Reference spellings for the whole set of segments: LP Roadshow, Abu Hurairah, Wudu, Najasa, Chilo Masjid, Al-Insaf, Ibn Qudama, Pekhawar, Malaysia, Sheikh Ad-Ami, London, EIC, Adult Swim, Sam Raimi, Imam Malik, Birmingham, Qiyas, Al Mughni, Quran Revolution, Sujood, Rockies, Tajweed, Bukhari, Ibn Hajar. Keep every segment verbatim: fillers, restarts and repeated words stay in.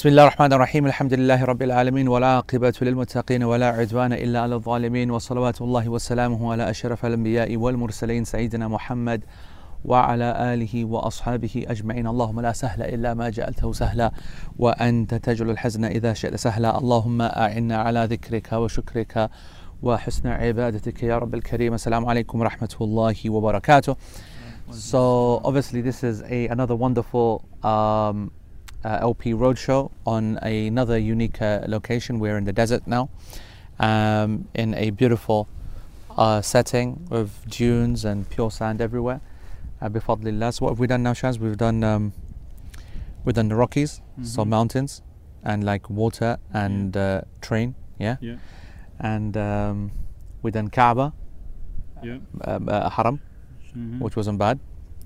Bismillah ar-Rahman ar-Rahim, alhamdulillahi rabbil alameen, wa la aqibatu lil muttaqeen, wa la udwana illa ala al-zalimin, wa salawatullahi wa salamuhu ala ashraf al-anbiya'i wal mursaleen, Sayyidina Muhammad wa ala alihi wa ashabihi ajma'in. Allahumma la sahla illa ma ja'altahu sahla, wa anta taj'alul hazna idha shi'ta sahla. Allahumma a'inna ala dhikrika wa shukrika wa husna ibadatika ya Rabbil Kareem. Assalamu alaikum wa rahmatullahi wa barakatuh. So obviously this is a another wonderful um, Uh, L P Roadshow on another unique uh, location. We're in the desert now, um, in a beautiful uh, setting of dunes and pure sand everywhere. Uh, bifadlillah. So what have we done now, Shaz? We've done um, we've done the Rockies, mm-hmm. so mountains and like water and uh, train, yeah. Yeah. And um, we've done Kaaba, yeah, um, uh, Haram, mm-hmm. which wasn't bad.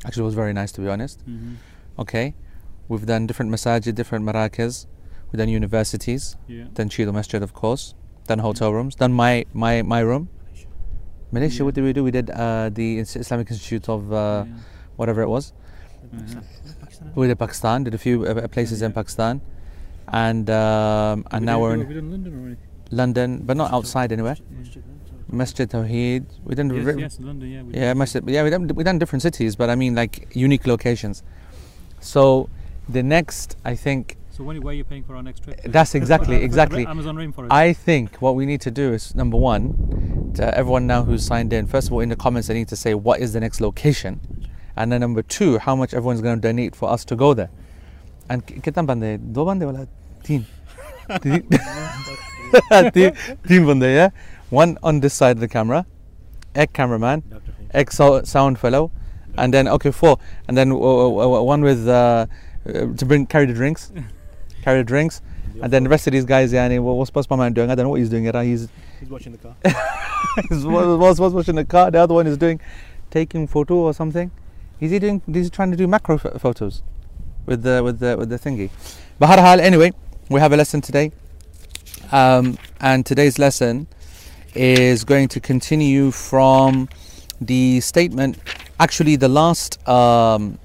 Actually, it was very nice to be honest. Mm-hmm. Okay. We've done different masajid, different marakaz. We've done universities. Yeah. Done Chilo Masjid, of course. Done hotel yeah. rooms. Done my my my room. Malaysia. Malaysia yeah. What did we do? We did uh, the Islamic Institute of uh, yeah. whatever it was. Mm-hmm. We did Pakistan. Did a few uh, places yeah, yeah. in Pakistan, and um, and we now we're in we London already. London, but not outside anywhere. Yeah. Masjid Tawheed. We done yes, yes, London. Yeah. We yeah, Masjid. Yeah, we done we done different cities, but I mean like unique locations. So. The next, I think. So when, where are you paying for our next trip? That's exactly, exactly. Amazon rainforest. I think what we need to do is number one, to everyone now who's signed in. First of all, in the comments, they need to say what is the next location, and then number two, how much everyone's going to donate for us to go there. And कितने बंदे? दो बंदे वाला तीन. तीन बंदे yeah. One on this side of the camera, एक cameraman, एक sound fellow, and then okay four, and then one with. Uh, Uh, to bring carry the drinks, carry the drinks, and then the rest of these guys. Yeah, and what's what's my man doing? I don't know what he's doing. He's he's watching the car. He's what's what's watching the car. The other one is doing, taking photo or something. Is he doing? He's trying to do macro photos, with the with the with the thingy. But anyway, we have a lesson today, um, and today's lesson is going to continue from the statement. Actually, the last. Um,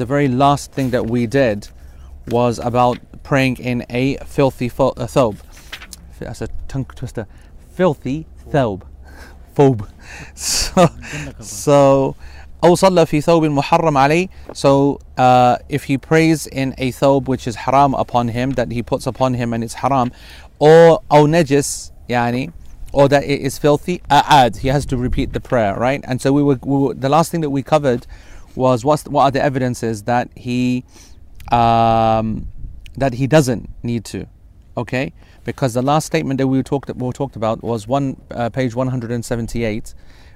The very last thing that we did was about praying in a filthy fo uh, thobe. That's a tongue twister. Filthy thobe. Thobe. So, so, أو صلى في ثوب محرم عليه. So, uh, if he prays in a thobe which is haram upon him, that he puts upon him and it's haram, or أو najis, يعني, or that it is filthy, أعاد. He has to repeat the prayer, right? And so we were, we were the last thing that we covered. Was what's, what are the evidences that he um, that he doesn't need to, okay? Because the last statement that we talked we talked about was one uh, page one hundred seventy-eight,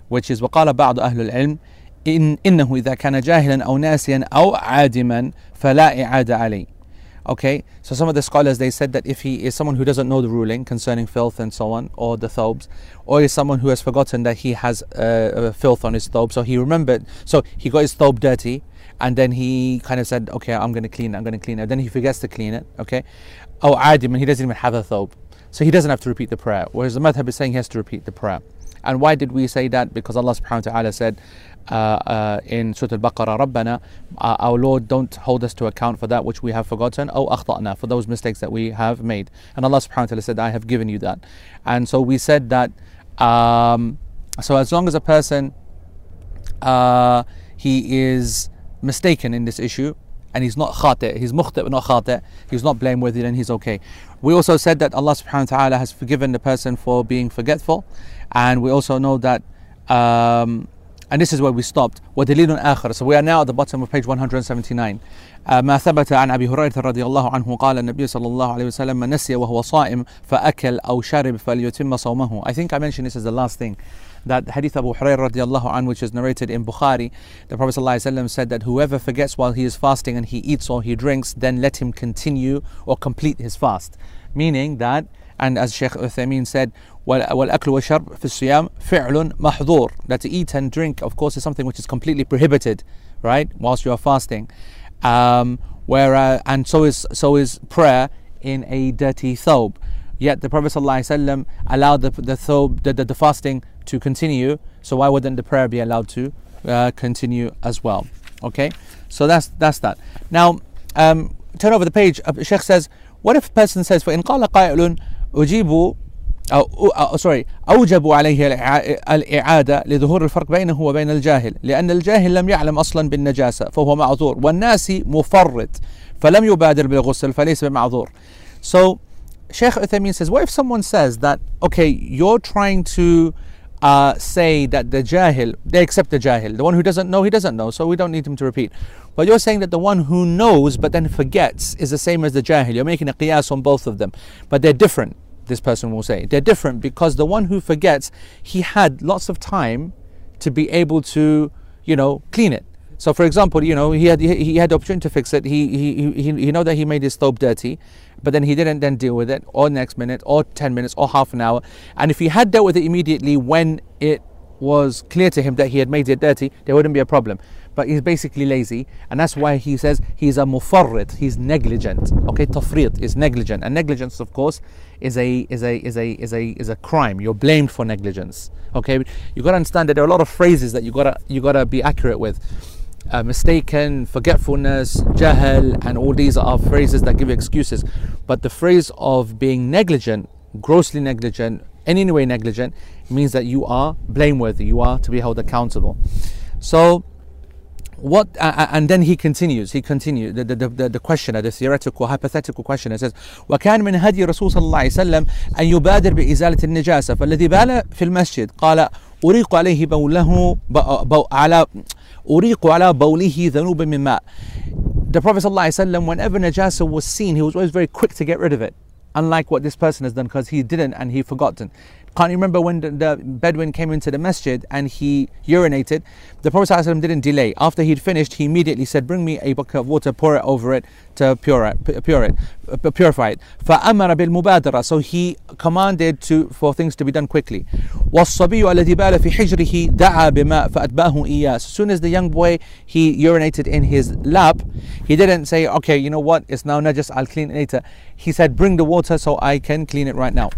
which is وَقَالَ بَعْضُ أَهْلُ الْعِلْمِ إِنَّهُ إِذَا كَانَ جَاهِلًا أَوْ نَاسِيًا أَوْ عَادِمًا فَلَا إِعَادَ عَلَيْهِ. Okay, so some of the scholars, they said that if he is someone who doesn't know the ruling concerning filth and so on, or the thobes, or is someone who has forgotten that he has uh, filth on his thobe, so he remembered, so he got his thobe dirty, and then he kind of said, okay, I'm going to clean it, I'm going to clean it, then he forgets to clean it, okay? Oh, adim, and he doesn't even have a thobe, so he doesn't have to repeat the prayer, whereas the madhab is saying he has to repeat the prayer. And why did we say that? Because Allah subhanahu wa ta'ala said, Uh, uh, in Surah Al-Baqarah, Rabbana, uh, our Lord, don't hold us to account for that which we have forgotten, أو أخطأنا, for those mistakes that we have made. And Allah subhanahu wa ta'ala said, I have given you that. And so we said that, um, so as long as a person, uh, he is mistaken in this issue, and he's not khati', he's mukhti' but not khati', he's not blameworthy, then he's okay. We also said that Allah subhanahu wa ta'ala has forgiven the person for being forgetful, and we also know that, um, and this is where we stopped. وَدَلِيلٌ آخر. So we are now at the bottom of page one hundred seventy-nine. مَا ثَبَتَ عَنْ أَبِي هُرَيْرَةَ رَضِيَ اللَّهُ عَنْهُ قَالَ النَّبِيُّ صَلَى اللَّهُ عَلَيْهِ وَسَلَّمَ مَنْ نَسِيَ وَهُوَ صَائِمٌ فَأَكَلَ أَوْ شَرِبَ فَلْيُتِمَّ صَوْمَهُ. I think I mentioned this as the last thing. That hadith Abu Hurairah radiallahu anhu, which is narrated in Bukhari, the Prophet ﷺ said that whoever forgets while he is fasting and he eats or he drinks, then let him continue or complete his fast. Meaning that, and as Sheikh Al-Uthaymeen said, وَالْأَكْلُ وَالشَّرْبُ فِي الصِّيَامِ فِعْلٌ مَحْظُورٌ. That to eat and drink, of course, is something which is completely prohibited, right? Whilst you are fasting. Um, where, uh, and so is, so is prayer in a dirty thobe. Yet the Prophet ﷺ allowed the, the, thobe, the, the, the fasting to continue, so why wouldn't the prayer be allowed to uh, continue as well? Okay, so that's, that's that. Now, um, turn over the page. Sheikh says, What if a person says, فَإِنْ قَالَ قَائِلٌ أُجِيبُوا أو سوري أوجبوا عليه الإعادة لظهور الفرق بينه وبين الجاهل لأن الجاهل لم يعلم أصلا بالنجاسة فهو معذور والناسي مفرط فلم يبادر بالغسل فليس بمعذور. So Sheikh Uthaymeen says, what if someone says that, okay, you're trying to uh, say that the jahil, they accept the jahil, the one who doesn't know, he doesn't know, so we don't need him to repeat. But you're saying that the one who knows but then forgets is the same as the jahil. You're making a qiyas on both of them, but they're different. This person will say they're different because the one who forgets, he had lots of time to be able to, you know, clean it. So for example, you know, he had he had the opportunity to fix it. He he he, he know that he made his thobe dirty, but then he didn't then deal with it, or next minute, or ten minutes, or half an hour. And if he had dealt with it immediately when it was clear to him that he had made it dirty, there wouldn't be a problem. But he's basically lazy, and that's why he says he's a mufarrit, he's negligent. Okay, tafrit is negligent, and negligence, of course, is a is a is a is a is a crime. You're blamed for negligence. Okay, you gotta understand that there are a lot of phrases that you gotta you gotta be accurate with. Uh, mistaken, forgetfulness, jahl, and all these are phrases that give you excuses. But the phrase of being negligent, grossly negligent, any way negligent, means that you are blameworthy. You are to be held accountable. So. What uh, and then he continues. He continues the the the, the questioner, the theoretical, hypothetical questioner says, وكان من هدي رسول صلى الله عليه وسلم أن يبادر بإزالة النجاسة فالذي بال في المسجد قال أريق عليه بوله على أريق على بوله ذنوب من ماء. The Prophet صلى الله عليه وسلم, whenever najasa was seen, he was always very quick to get rid of it. Unlike what this person has done, because he didn't and he forgotten. Can't you remember when the, the Bedouin came into the masjid and he urinated? The Prophet ﷺ didn't delay. After he'd finished, he immediately said, bring me a bucket of water, pour it over it to pure it, pure it, purify it. فَأَمَرَ بِالْمُبَادَرَةِ So he commanded to for things to be done quickly. وَالصَّبِيُّ الَّذِي بَالَ فِي حِجْرِهِ دَعَا بِمَاءٍ فَأَتْبَاهُ إِيَّاهُ As soon as the young boy, he urinated in his lap, he didn't say, okay, you know what, it's now najis, I'll clean it later. He said, bring the water so I can clean it right now.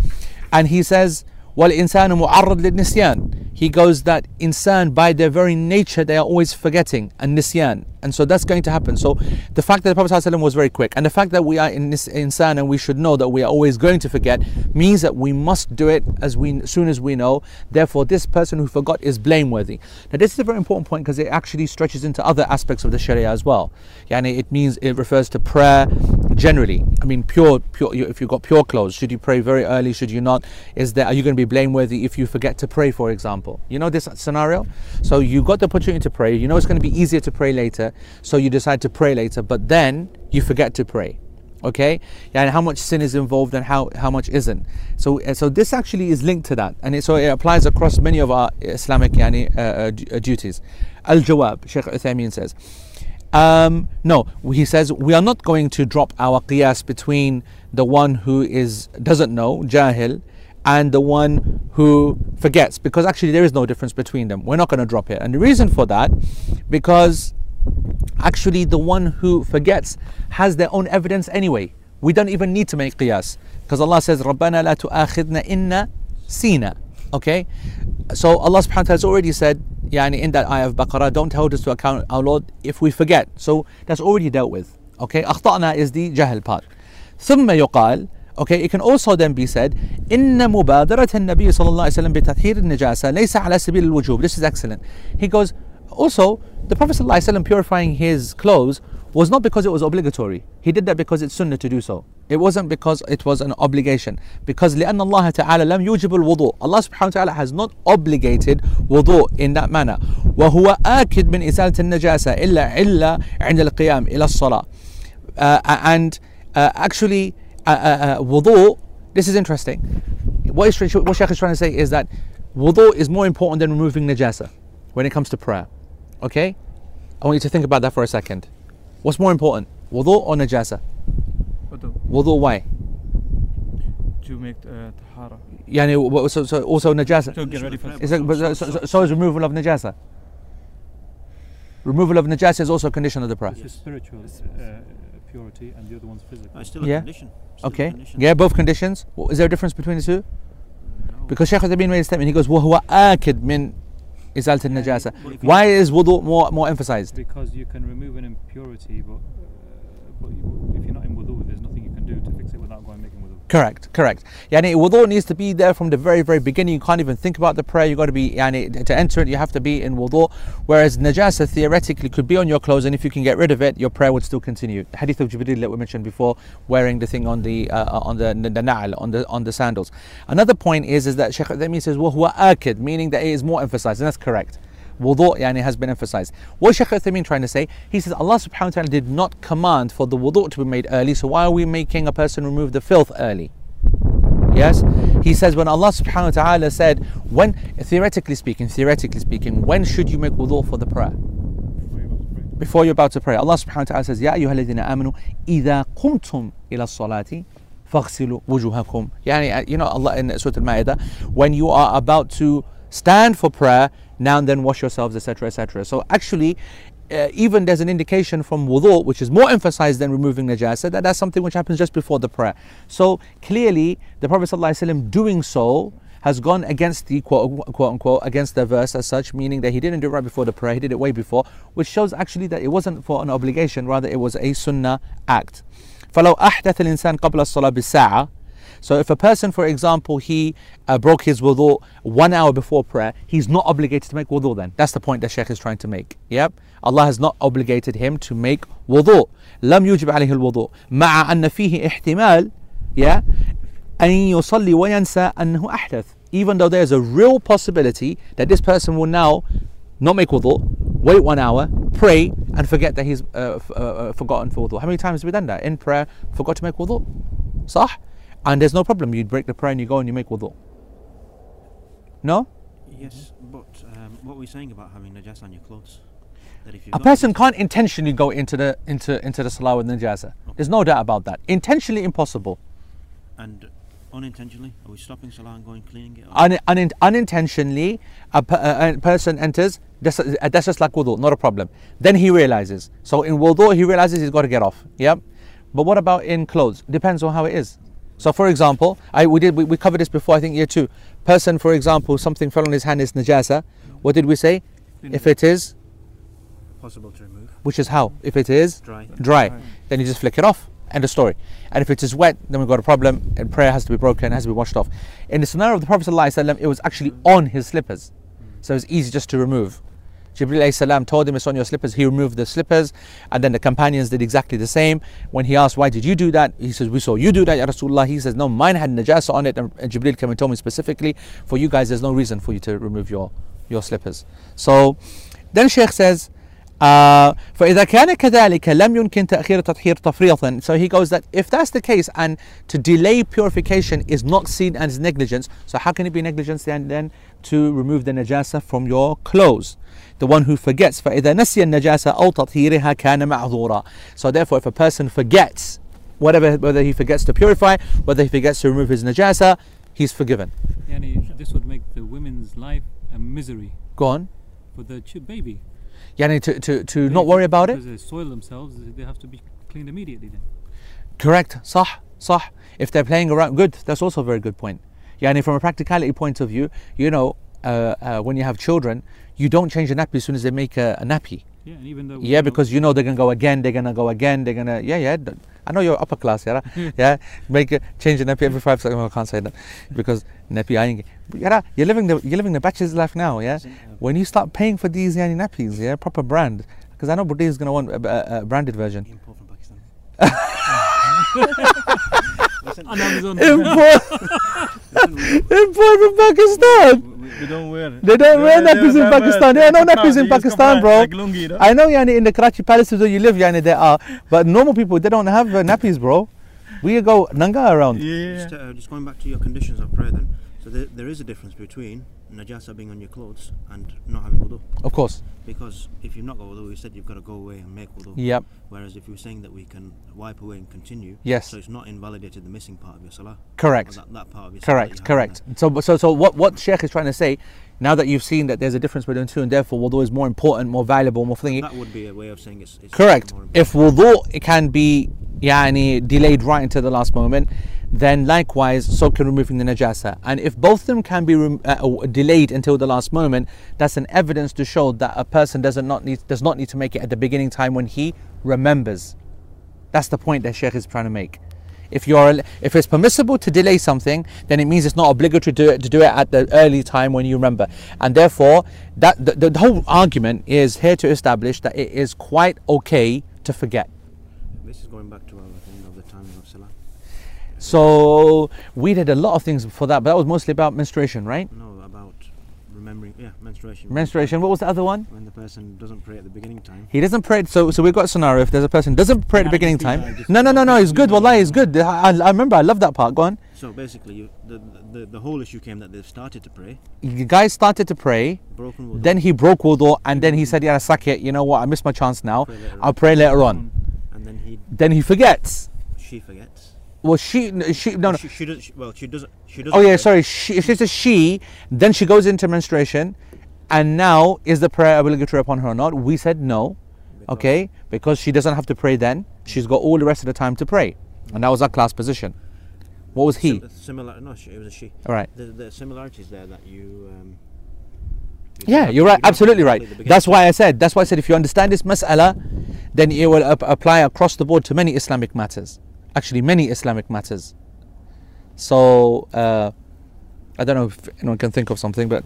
And he says, وَالْإِنسَانُ مُعَرَّضْ لِلنِّسْيَانِ He goes that insan, by their very nature, they are always forgetting, and nisyan. And so that's going to happen. So the fact that the Prophet ﷺ was very quick, and the fact that we are in this insan and we should know that we are always going to forget, means that we must do it as we, soon as we know. Therefore, this person who forgot is blameworthy. Now, this is a very important point because it actually stretches into other aspects of the Sharia as well. Yani, it means it refers to prayer generally. I mean, pure, pure. If you've got pure clothes, should you pray very early? Should you not? Is there? Are you going to be blameworthy if you forget to pray, for example? You know this scenario? So you got the opportunity to pray, you know it's going to be easier to pray later, so you decide to pray later, but then you forget to pray. Okay? Yeah, and how much sin is involved and how, how much isn't. So so this actually is linked to that, and it, so it applies across many of our Islamic yani, uh, uh, duties. Al-Jawab, Sheikh Uthaymeen says. Um, no, he says we are not going to drop our qiyas between the one who is doesn't know, jahil, and the one who forgets, because actually there is no difference between them. We're not going to drop it. And the reason for that, because actually the one who forgets has their own evidence anyway. We don't even need to make qiyas, because Allah says, رَبَّنَا لَا تُؤَاخِذْنَا إِنَّا سِينَا. Okay? So Allah subhanahu wa ta'ala has already said, yani in that ayah of Baqarah, don't hold us to account, our Lord, if we forget. So that's already dealt with. Okay? أَخْطَأْنَا is the jahil part. ثُمَّ يُقَالْ Okay, it can also then be said, إِنَّ مُبَادَرَةَ النَّبِيِّ صلى الله عليه وسلم بِتَطْهِيرِ النَّجَاسَةِ لَيْسَ عَلَى سَبِيلِ الْوُجُوبِ. This is excellent. He goes, also, the Prophet صلى الله عليه وسلم purifying his clothes was not because it was obligatory. He did that because it's sunnah to do so. It wasn't because it was an obligation. Because لأن الله تعالى لم يوجب الوضوء. Allah subhanahu wa ta'ala has not obligated wudu in that manner. وَهُوَ آكِد مِنْ إِزَالَةِ النَّجَاسَةِ إِلَّا عِلَّا عِنْدَ الْقِيَامِ إِلَى الصَّلَاةِ. Uh, and uh, actually, Uh, uh, uh, wudu, this is interesting. What, is, what Shaykh is trying to say is that wudu is more important than removing najasa when it comes to prayer. Okay? I want you to think about that for a second. What's more important, wudu or najasa? Wudu. Wudu, why? To make uh, tahara. Yeah, so, so also najasa. To get ready for is it, so, so, so is removal of najasa. Removal of najasa is also a condition of the prayer. It's a spiritual uh, purity, and the other one's physical. Oh, it's still a yeah. condition. Still okay. A condition. Yeah, both conditions. Well, is there a difference between the two? No. Because Shaykh Al-Uthaymeen made a statement. He goes, "Wahuwa akid min izalt al-najasa." Why is wudu more more emphasized? Because you can remove an impurity, but uh, if you're not in wudu, there's nothing you can do to fix it without going and making wudu. Correct, correct. Yani wudu needs to be there from the very, very beginning. You can't even think about the prayer. You've got to be, yani, to enter it, you have to be in wudu. Whereas najasa theoretically could be on your clothes, and if you can get rid of it, your prayer would still continue. The hadith of Jibreel that we mentioned before, wearing the thing on the uh, on the the na'al, on the on the sandals. Another point is is that Sheikh Ad-Ami says wahuwa akid, meaning that it is more emphasized, and that's correct. Wudu yani has been emphasized. What is Shaykh Al-Uthaymeen trying to say? He says Allah subhanahu wa ta'ala did not command for the wudu to be made early, so why are we making a person remove the filth early? Yes? He says when Allah subhanahu wa ta'ala said, when, theoretically speaking, theoretically speaking, when should you make wudu for the prayer? Before you're about to pray. Allah subhanahu wa ta'ala says, Ya ayyuha alladhina amanu, idha qumtum ila salati, faghsilu wujuhakum. Yani, you know Allah in Surah Al-Ma'idah, when you are about to stand for prayer, now and then wash yourselves, etc, et cetera. So actually, uh, even there's an indication from wudu, which is more emphasized than removing najasa, that that's something which happens just before the prayer. So clearly, the Prophet ﷺ doing so has gone against the quote, quote unquote, against the verse as such, meaning that he didn't do it right before the prayer, he did it way before, which shows actually that it wasn't for an obligation, rather it was a sunnah act. فَلَوْ أَحْدَثَ الْإِنسَانِ قَبْلَ الصَّلَاةِ بِالسَّاعَةِ. So if a person, for example, he uh, broke his wudu one hour before prayer, he's not obligated to make wudu then. That's the point that Shaykh is trying to make. Yep. Allah has not obligated him to make wudu. لم يجب عليه الوضوء مع أن فيه احتمال yeah أن يصلي وينسى أنه أحدث. Even though there's a real possibility that this person will now not make wudu, wait one hour, pray, and forget that he's uh, uh, forgotten for wudu. How many times have we done that? In prayer, forgot to make wudu. صح? And there's no problem, you'd break the prayer and you go and you make wudu. No? Yes, but um, what were you saying about having najasa on your clothes? That if a person can't intentionally go into the into into the salah with najasa. Okay. There's no doubt about that. Intentionally impossible. And unintentionally? Are we stopping salah and going cleaning it? Un, un, unintentionally, a, a, a person enters, that's, that's just like wudu, not a problem. Then he realizes. So in wudu, he realizes he's got to get off. Yep. But what about in clothes? Depends on how it is. So for example, I, we, did, we, we covered this before, I think year two. Person, for example, something fell on his hand is najasa. What did we say? Didn't if it is? Possible to remove. Which is how? If it is? Dry. Dry. Dry. Then you just flick it off. End of story. And if it is wet, then we've got a problem and prayer has to be broken, has to be washed off. In the scenario of the Prophet ﷺ, it was actually on his slippers. So it's easy just to remove. Jibreel told him it's on your slippers, he removed the slippers, and then the companions did exactly the same. When he asked, why did you do that? He says, we saw you do that, Ya Rasulullah. He says, no, mine had najasa on it, and Jibreel came and told me specifically, for you guys, there's no reason for you to remove your, your slippers. So then Shaykh says, uh, فَإِذَا كَانَ كَذَلِكَ لَمْ يُمْكِنْ تَأْخِيرَ تَطْهِيرَ تَفْرِيطًا. So he goes that if that's the case, and to delay purification is not seen as negligence, so how can it be negligence then, then to remove the najasa from your clothes? The one who forgets, فَإِذَا نَسِيَ النَّجَاسَ أَوْ تَطْهِيرِهَا كَانَ مَعْذُورًا. So therefore, if a person forgets, whatever, whether he forgets to purify, whether he forgets to remove his najasa, he's forgiven. Yani, this would make the women's life a misery. Go on. For the baby. Yani, to, to, to not worry about it? Because they soil themselves, they have to be cleaned immediately then. Correct. Sah, sah. If they're playing around, good. That's also a very good point. Yani, from a practicality point of view, you know, Uh, uh, when you have children, you don't change a nappy as soon as they make a, a nappy. Yeah, and even though yeah, because you know they're gonna go again, they're gonna go again, they're gonna yeah, yeah. I know you're upper class, yeah, yeah. Make a, change a nappy every five seconds. I can't say that because nappy ain't. Yeah, you're living the you're living the bachelor's life now, yeah. When you start paying for these yani nappies, yeah, proper brand, because I know Budi is gonna want a, a, a branded version. Import from Pakistan. On Amazon. Import from Pakistan. They don't wear it. They don't they wear nappies in Pakistan. There are no nappies in Pakistan, bro. Like lungi, no? I know, yani, in the Karachi palaces where you live, yani, there are. But normal people, they don't have uh, nappies, bro. We go nanga around. Yeah. Just, uh, just going back to your conditions of prayer then. So there, there is a difference between najasa being on your clothes and not having wudu. Of course. Because if you've not got wudu, we said you've got to go away and make wudu. Yep. Whereas if you're saying that we can wipe away and continue, yes. So it's not invalidated the missing part of your salah. Correct. That, that part of your correct. Salah correct. So so so what what Shaykh is trying to say, now that you've seen that there's a difference between two, and therefore wudu is more important, more valuable, more thingy. That would be a way of saying it's, it's correct. More if wudu it can be yani delayed right until the last moment, then likewise so can removing the najasa. And if both of them can be rem uh, delayed until the last moment, that's an evidence to show that a person doesn't not need does not need to make it at the beginning time when he remembers. That's the point that Sheikh is trying to make. If you're, if it's permissible to delay something, then it means it's not obligatory to do it, to do it at the early time when you remember. And therefore, that the, the whole argument is here to establish that it is quite okay to forget. This is going back to our thing of the timing of Salah. So we did a lot of things before that, but that was mostly about menstruation, right? No, about remembering, yeah, menstruation. Menstruation. What was the other one? When the person doesn't pray at the beginning time. He doesn't pray. So, so we've got a scenario. If there's a person doesn't pray and at the beginning time. No, no, no, no. It's good. Wallahi, it's good. I, I remember. I love that part. Go on. So basically, you, the, the the whole issue came that they've started to pray. The guy started to pray. Broken wudu. Then he broke wudu, and then he said, "Yeah, suck it. You know what? I missed my chance now. Pray I'll pray later on." And then he. Then he forgets. She forgets. Well, she, she, no, no. She, she doesn't, well, she doesn't, she doesn't. Oh yeah, pray. Sorry, she, if it's a she, then she goes into menstruation, and now, is the prayer obligatory upon her or not? We said no, because okay, because she doesn't have to pray then, she's got all the rest of the time to pray, mm-hmm. and that was our class position. What was he? Sim- similar, no, it was a she. All right. The, the similarities there that you... Um, you yeah, you're right, you absolutely right. That's why I said, that's why I said if you understand this mas'ala, then it will ap- apply across the board to many Islamic matters. Actually, many Islamic matters. So uh, I don't know if anyone can think of something, but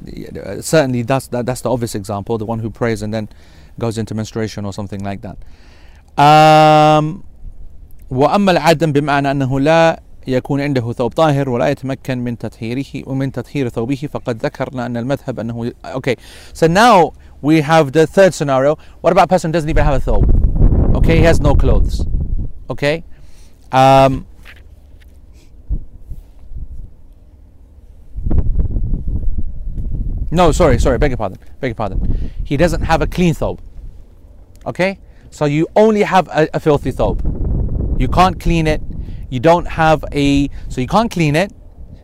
certainly that's that, that's the obvious example, the one who prays and then goes into menstruation or something like that. Um, وأما العدم بمعنى أنه لا يكون عنده ثوب طاهر ولا يتمكن من تطهيره ومن تطهير ثوبه فقد ذكرنا أن المذهب أنه okay. So now we have the third scenario. What about a person who doesn't even have a thobe? Okay, he has no clothes. Okay. Um, no, sorry, sorry, beg your pardon, beg your pardon. He doesn't have a clean thobe. Okay? So you only have a, a filthy thobe. You can't clean it. You don't have a, so you can't clean it.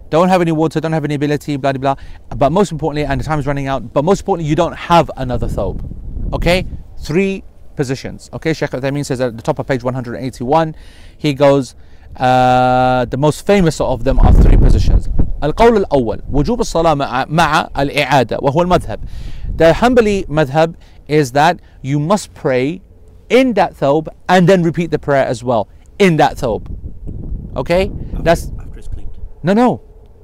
Don't have any water, don't have any ability, blah, blah, blah. But most importantly, and the time is running out, but most importantly, you don't have another thobe. Okay? Three positions. Okay, Sheikh Al-Uthaymeen says at the top of page one hundred eighty-one, he goes, uh, the most famous of them are three positions. القول الأول وجوب الصلاة مع, مع الإعادة وهو المذهب. The Hanbali madhab is that you must pray in that thobe and then repeat the prayer as well in that thobe. Okay, after, that's after it's cleaned. No, no,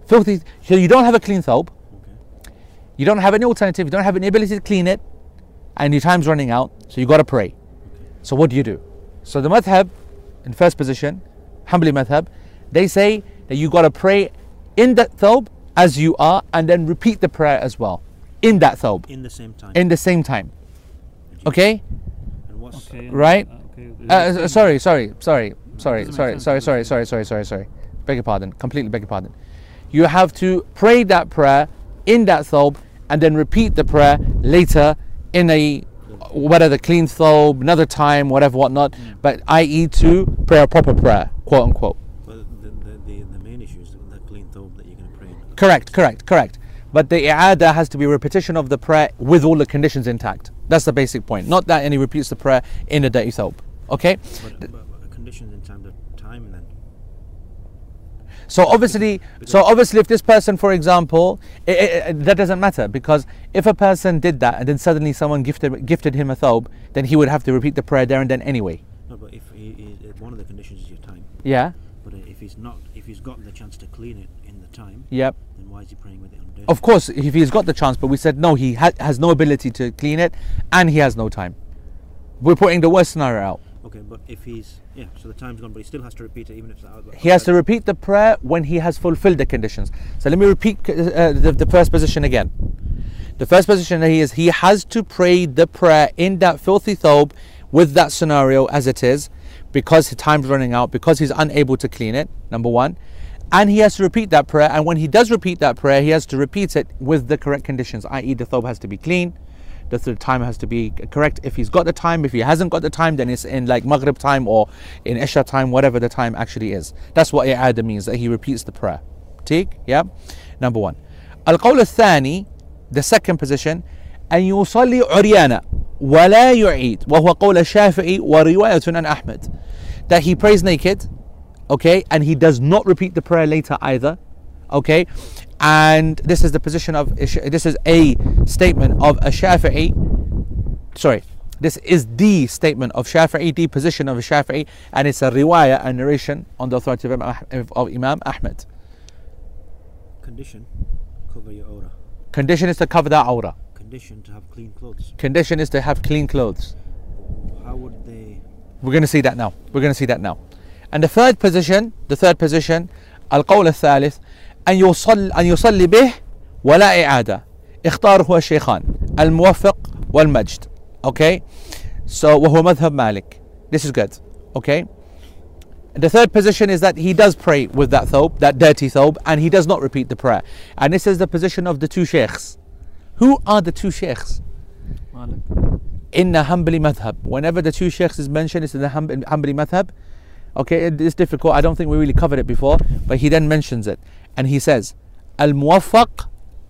filthy. So you don't have a clean thobe. Okay. You don't have any alternative. You don't have any ability to clean it. And your time's running out, so you got to pray. So what do you do? So the madhab, in first position, Hanbali madhab, they say that you got to pray in that thobe as you are, and then repeat the prayer as well in that thobe. In the same time. In the same time. Okay. And what's okay, right? Okay. Uh, sorry, sorry, sorry, sorry, sorry, sorry, sorry, sorry, sorry, sorry, sorry. Beg your pardon. Completely beg your pardon. You have to pray that prayer in that thobe, and then repeat the prayer later. In a, whether the clean thobe, another time, whatever, whatnot, mm. but that is to pray a proper prayer, quote unquote. Well, the, the, the, the main issue is the clean thobe that you're going to pray in. Correct, correct, correct. But the i'adah has to be a repetition of the prayer with all the conditions intact. That's the basic point. Not that any repeats the prayer in a dirty thobe. Okay? But, but, but conditions in time, the time then. So obviously, so obviously, if this person, for example, it, it, it, that doesn't matter, because if a person did that and then suddenly someone gifted gifted him a thobe, then he would have to repeat the prayer there and then anyway. No, but if he, he, one of the conditions is your time. Yeah. But if he's not, if he's got the chance to clean it in the time. Yep. Then why is he praying with it on day? Of course, if he's got the chance, but we said no, he ha- has no ability to clean it, and he has no time. We're putting the worst scenario out. Okay, but if he's, yeah, so the time's gone, but he still has to repeat it even if it's out. He has to repeat the prayer when he has fulfilled the conditions. So let me repeat uh, the, the first position again. The first position he is, he has to pray the prayer in that filthy thobe with that scenario as it is, because his time's running out, because he's unable to clean it, number one. And he has to repeat that prayer, and when he does repeat that prayer, he has to repeat it with the correct conditions, that is the thobe has to be clean. The time has to be correct. If he's got the time, if he hasn't got the time, then it's in like Maghrib time or in Isha time, whatever the time actually is. That's what i'adah means, that he repeats the prayer. Take, yeah. Number one. Al-Qawl al-Thani, the second position, أن يصلي عريانا ولا يعيد وهو قول الشافعي ورواية عن أحمد. That he prays naked, okay, and he does not repeat the prayer later either, okay. And this is the position of, this is a statement of a Shafi'i, sorry, This is the statement of Shafi'i, the position of Shafi'i, and it's a riwayah and narration on the authority of Imam Ahmed. Condition, cover your aura. Condition is to cover that aura. Condition to have clean clothes. Condition is to have clean clothes. How would they? We're going to see that now. We're going to see that now. And the third position, the third position, al-qawl al-thalith, أن يصل أن يصلي به ولا إعادة. اختاره الشيخان الموفق والمجد. Okay, so وهو مذهب Malik. This is good. Okay, and the third position is that he does pray with that thobe, that dirty thobe, and he does not repeat the prayer. And this is the position of the two sheikhs. Who are the two sheikhs? Malik. In the Hanbali madhab, whenever the two sheikhs is mentioned, it's in the Hanbali madhab. Okay, it's difficult. I don't think we really covered it before, but he then mentions it, and he says, al muwaffaq,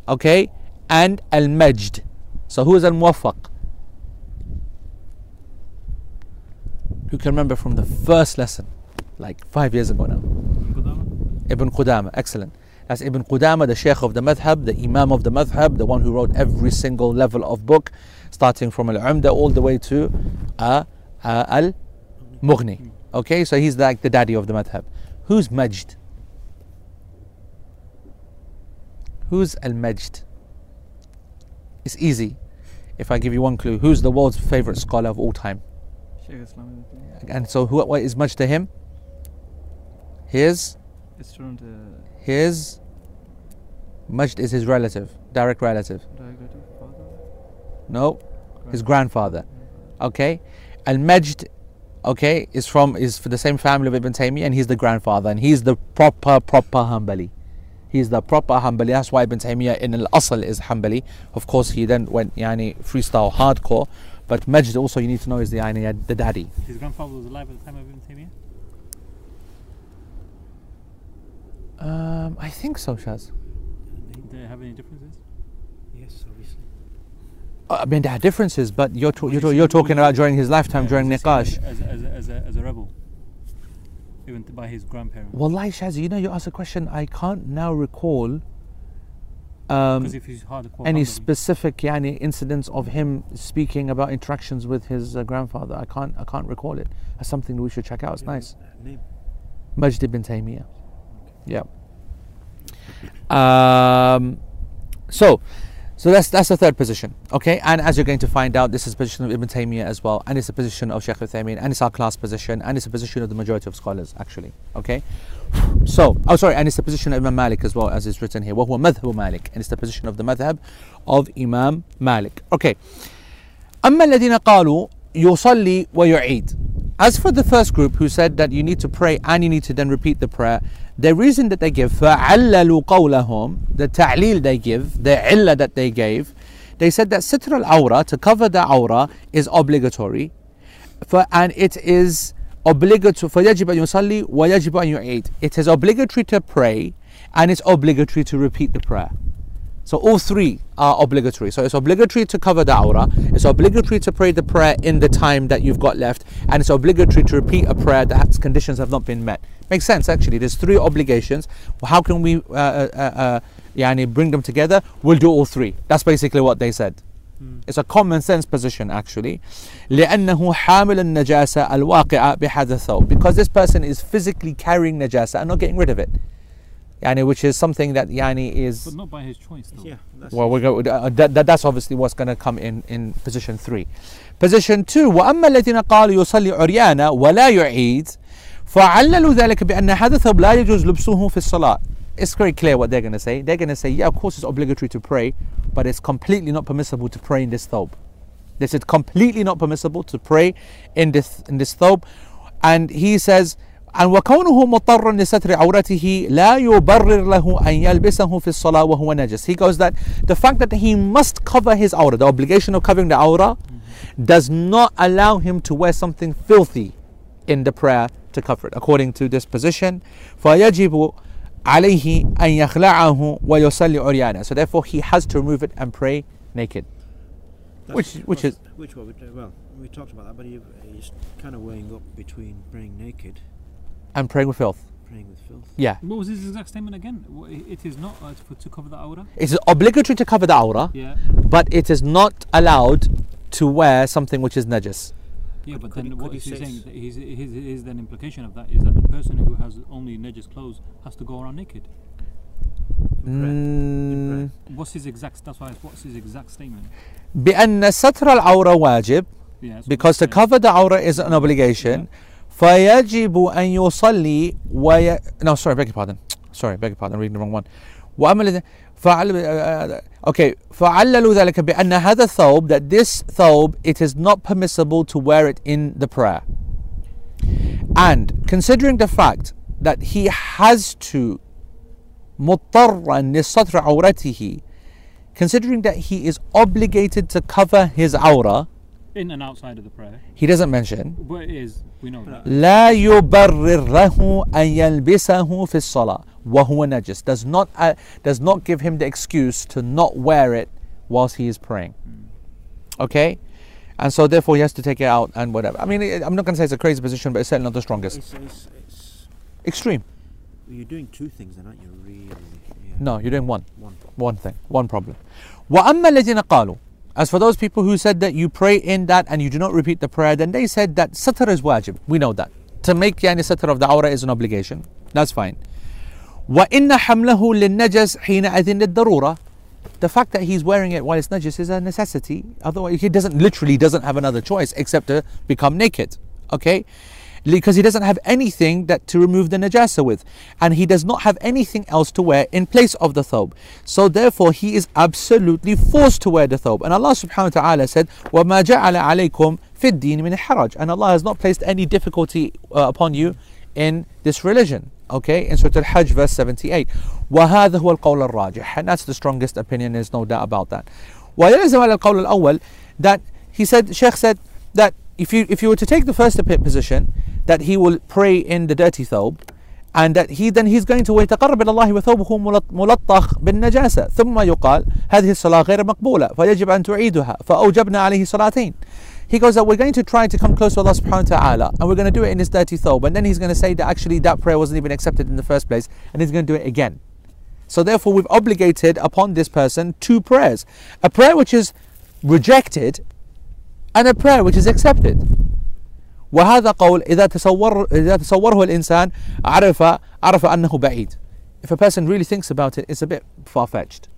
okay, and al majd. So who is al muwaffaq? You can remember from the first lesson, like five years ago now. Ibn Qudama. Ibn Qudama, excellent. That's Ibn Qudama, the Sheikh of the Madhab, the Imam of the Madhab, the one who wrote every single level of book, starting from Al Umda all the way to uh, uh, Al Mughni. Okay, so he's like the daddy of the Madhab. Who's Majd? Who's Al Majd? It's easy if I give you one clue. Who's the world's favorite scholar of all time? And so who, what is much to him? His student, uh, his Majd is his relative, direct relative. Direct relative father? No, grandfather. His grandfather. Okay, and Majd, okay, is from is for the same family of Ibn Taymiyyah, and he's the grandfather, and he's the proper proper Hanbali. He's the proper Hanbali. That's why Ibn Taymiyyah in al-Asl is Hanbali. Of course, he then went yani freestyle hardcore. But Majd also, you need to know, is the the daddy. His grandfather was alive at the time of Ibn Taymiyyah? Um, I think so, Shaz. Do they have any differences? Yes, obviously. Uh, I mean, there are differences, but you're to, you're, to, you're talking about during his lifetime, yeah, during Niqash. As, as, as, a, as a rebel, even by his grandparents. Wallahi, Shaz, you know, you asked a question I can't now recall. Um, if he's hardcore, any specific yani, incidents of him speaking about interactions with his uh, grandfather, I can't I can't recall it. That's something that we should check out. It's yeah, nice. Name. Majd ibn Taymiyyah. Okay. Yeah. Um, so, so that's that's the third position. Okay, and as you're going to find out, this is the position of Ibn Taymiyyah as well, and it's a position of Sheikh Al-Uthaymeen, and it's our class position, and it's a position of the majority of scholars actually. Okay. So, oh sorry, and it's the position of Imam Malik as well, as is written here. وَهُوَ مَذْهَبُ Malik, and it's the position of the madhab of Imam Malik. Okay. أَمَّا الَّذِينَ قَالُوا يُصَلِّي وَيُعِيدُ. As for the first group who said that you need to pray and you need to then repeat the prayer, the reason that they give, فَعَلَّلُوا قَوْلَهُمْ, the ta'lil they give, the illah that they gave, they said that sitr al-awra, to cover the awra, is obligatory, for, and it is obligatory for يجب أن يصلي ويجب أن يعيد. It is obligatory to pray and it's obligatory to repeat the prayer. So all three are obligatory. So it's obligatory to cover the awra, it's obligatory to pray the prayer in the time that you've got left, and it's obligatory to repeat a prayer that conditions have not been met. Makes sense actually. There's three obligations. How can we uh, uh, uh, yani bring them together? We'll do all three. That's basically what they said. It's a common sense position actually. لأنه حامل النجاسة الواقعة بهذا الثوب, because this person is physically carrying najasa and not getting rid of it. Yani, which is something that yani is. But not by his choice though. Yeah. That's well, we're go, uh, that, that, that's obviously what's going to come in in position three. Position two. وأما الذين قالوا يصلي عريانا ولا يعيد فعللوا ذلك بأن هذا الثوب لا يجوز لبسه في الصلاة. It's very clear what they're going to say. They're going to say, yeah, of course it's obligatory to pray, but it's completely not permissible to pray in this thobe. They said completely not permissible to pray in this in this thobe. And he says, and وَكَوْنُهُ مُضْطَرٌ لِسَتْرِ عَوْرَتِهِ لَا يُبَرِّرْ لَهُ أَنْ يَلْبِسَهُ فِي الصَّلَاةِ وَهُوَ نَجَسٌ. He goes that the fact that he must cover his aura, the obligation of covering the aura, mm-hmm, does not allow him to wear something filthy in the prayer to cover it, according to this position. فَيَجِبُ عليه أن يخلعه ويصلي عريانا. So therefore he has to remove it and pray naked. That's which which was, is which one? Well, we talked about that, but he, he's kind of weighing up between praying naked and praying with filth. Praying with filth. Yeah. What was his exact statement again? It is not uh, to cover the aura. It is obligatory to cover the aura. Yeah. But it is not allowed to wear something which is najis. Yeah, but then what he's saying is, his, his then implication of that is that the person who has only najis clothes has to go around naked. Mm. What's his exact? That's why. What's his exact statement? بأن ستر العورة واجب, because to cover the aura is an obligation. فيجب أن يصلي وي. No, sorry, beg your pardon. Sorry, beg your pardon. I'm reading the wrong one. وأما فعل. Okay, فعللوا ذلك بأن هذا الثوب, that this thawb, it is not permissible to wear it in the prayer. And considering the fact that he has to. مضطرا للستر عورته, considering that he is obligated to cover his aura in and outside of the prayer, he doesn't mention, but it is, we know that. لا يبرر له أن يلبسه في الصلاة وهو نجس, does not uh, does not give him the excuse to not wear it whilst he is praying. Mm. Okay, and so therefore he has to take it out and whatever. I mean, it, I'm not going to say it's a crazy position, but it's certainly not the strongest. It's, it's, it's extreme. You're doing two things, then, aren't you? Really? Yeah. No, you're doing one. One. One thing. One problem. وَأَمَّا الَّذِينَ قَالُوا, as for those people who said that you pray in that and you do not repeat the prayer, then they said that satr is wajib. We know that. To make yani satr of the aura is an obligation. That's fine. وَإِنَّ حَمْلَهُ لِلنَّجَسِ حِينَئِذٍ لِلضَّرُورَةِ, the fact that he's wearing it while it's najis is a necessity. Otherwise, he doesn't literally doesn't have another choice except to become naked. Okay? Because he doesn't have anything that to remove the najasa with, and he does not have anything else to wear in place of the thawb, so therefore he is absolutely forced to wear the thawb. And Allah subhanahu wa ta'ala said, وَمَا جَعَلَ عَلَيْكُمْ فِي الدِّينِ مِنْ حَرَجٍ, and Allah has not placed any difficulty uh, upon you in this religion. Okay, in Surah Al-Hajj verse seventy-eight, وَهَذَا هُوَ الْقَوْلَ الرَّاجِحِ, and that's the strongest opinion, there's no doubt about that. وَيَلَزَمَ الْقَوْلَ الْأَوَّلِ, that he said, Sheikh said that if you if you were to take the first position, that he will pray in the dirty thawb, and that he then he's going to وَيَتَقَرَّبَ إِلَى اللَّهِ وَثَوْبُهُ مُلَطَّخ بِالنَّجَاسَةِ ثُمَّ يُقَالْ هَذِهِ الصَّلَاةُ غَيْرَ مَقْبُولَةٍ فَيَجِبْ أَنْ تُعِيدُهَا فَأَوْجَبْنَا عَلَيْهِ صَلَاتَيْنِ. He goes that we're going to try to come close to Allah subhanahu wa ta'ala, and we're going to do it in this dirty thawb, and then he's going to say that actually that prayer wasn't even accepted in the first place, and he's going to do it again. So therefore we've obligated upon this person two prayers, a prayer which is rejected and a prayer which is accepted. وهذا قول إذا تصور إذا تصوره الإنسان عرف عرف أنه بعيد. If a person really thinks about it, it's a bit far-fetched.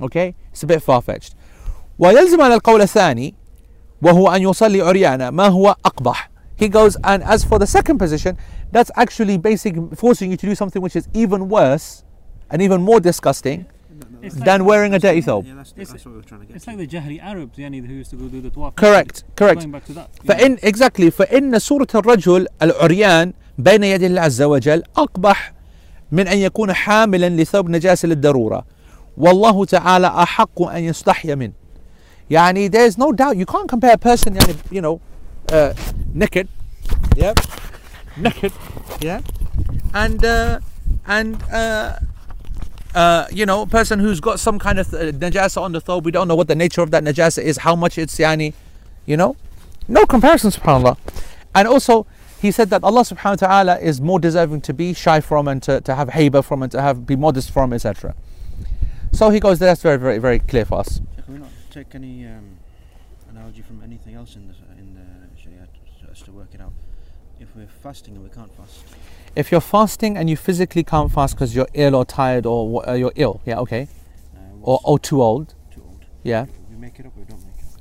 Okay, it's a bit far-fetched. ويلزم على القول الثاني وهو أن يصلي عريانا ما هو أقبح. He goes, and as for the second position, that's actually basically forcing you to do something which is even worse and even more disgusting than like wearing a dirty thawb. Yeah, that's, that's what we were trying to get. It's like the Jahili Arabs, yani, who used to go do the tawaf. Correct, correct. Going back to that. فإن, exactly. فإن سورة الرجل العريان بين يدي الله عز وجل أقبح من أن يكون حاملا لثوب نجاسة للضرورة. والله تعالى أحق أن يستحيا منه. يعني there's no doubt you can't compare a person, يعني, you know, uh, naked, yeah, naked, yeah, and uh, and. Uh, Uh, you know, a person who's got some kind of th- najasa on the thawb, we don't know what the nature of that najasa is, how much it's yani, you know, no comparison, subhanAllah. And also, he said that Allah subhanahu wa ta'ala is more deserving to be shy from and to, to have haiba from and to have be modest from, et cetera. So he goes, that's very, very, very clear for us. Can we not take any um, analogy from anything else in the, in the Sharia as to work it out? If we're fasting and we can't fast. If you're fasting and you physically can't fast because you're ill or tired or uh, you're ill, yeah, okay, uh, or or too old, too old, yeah. We make it up or we don't make it up.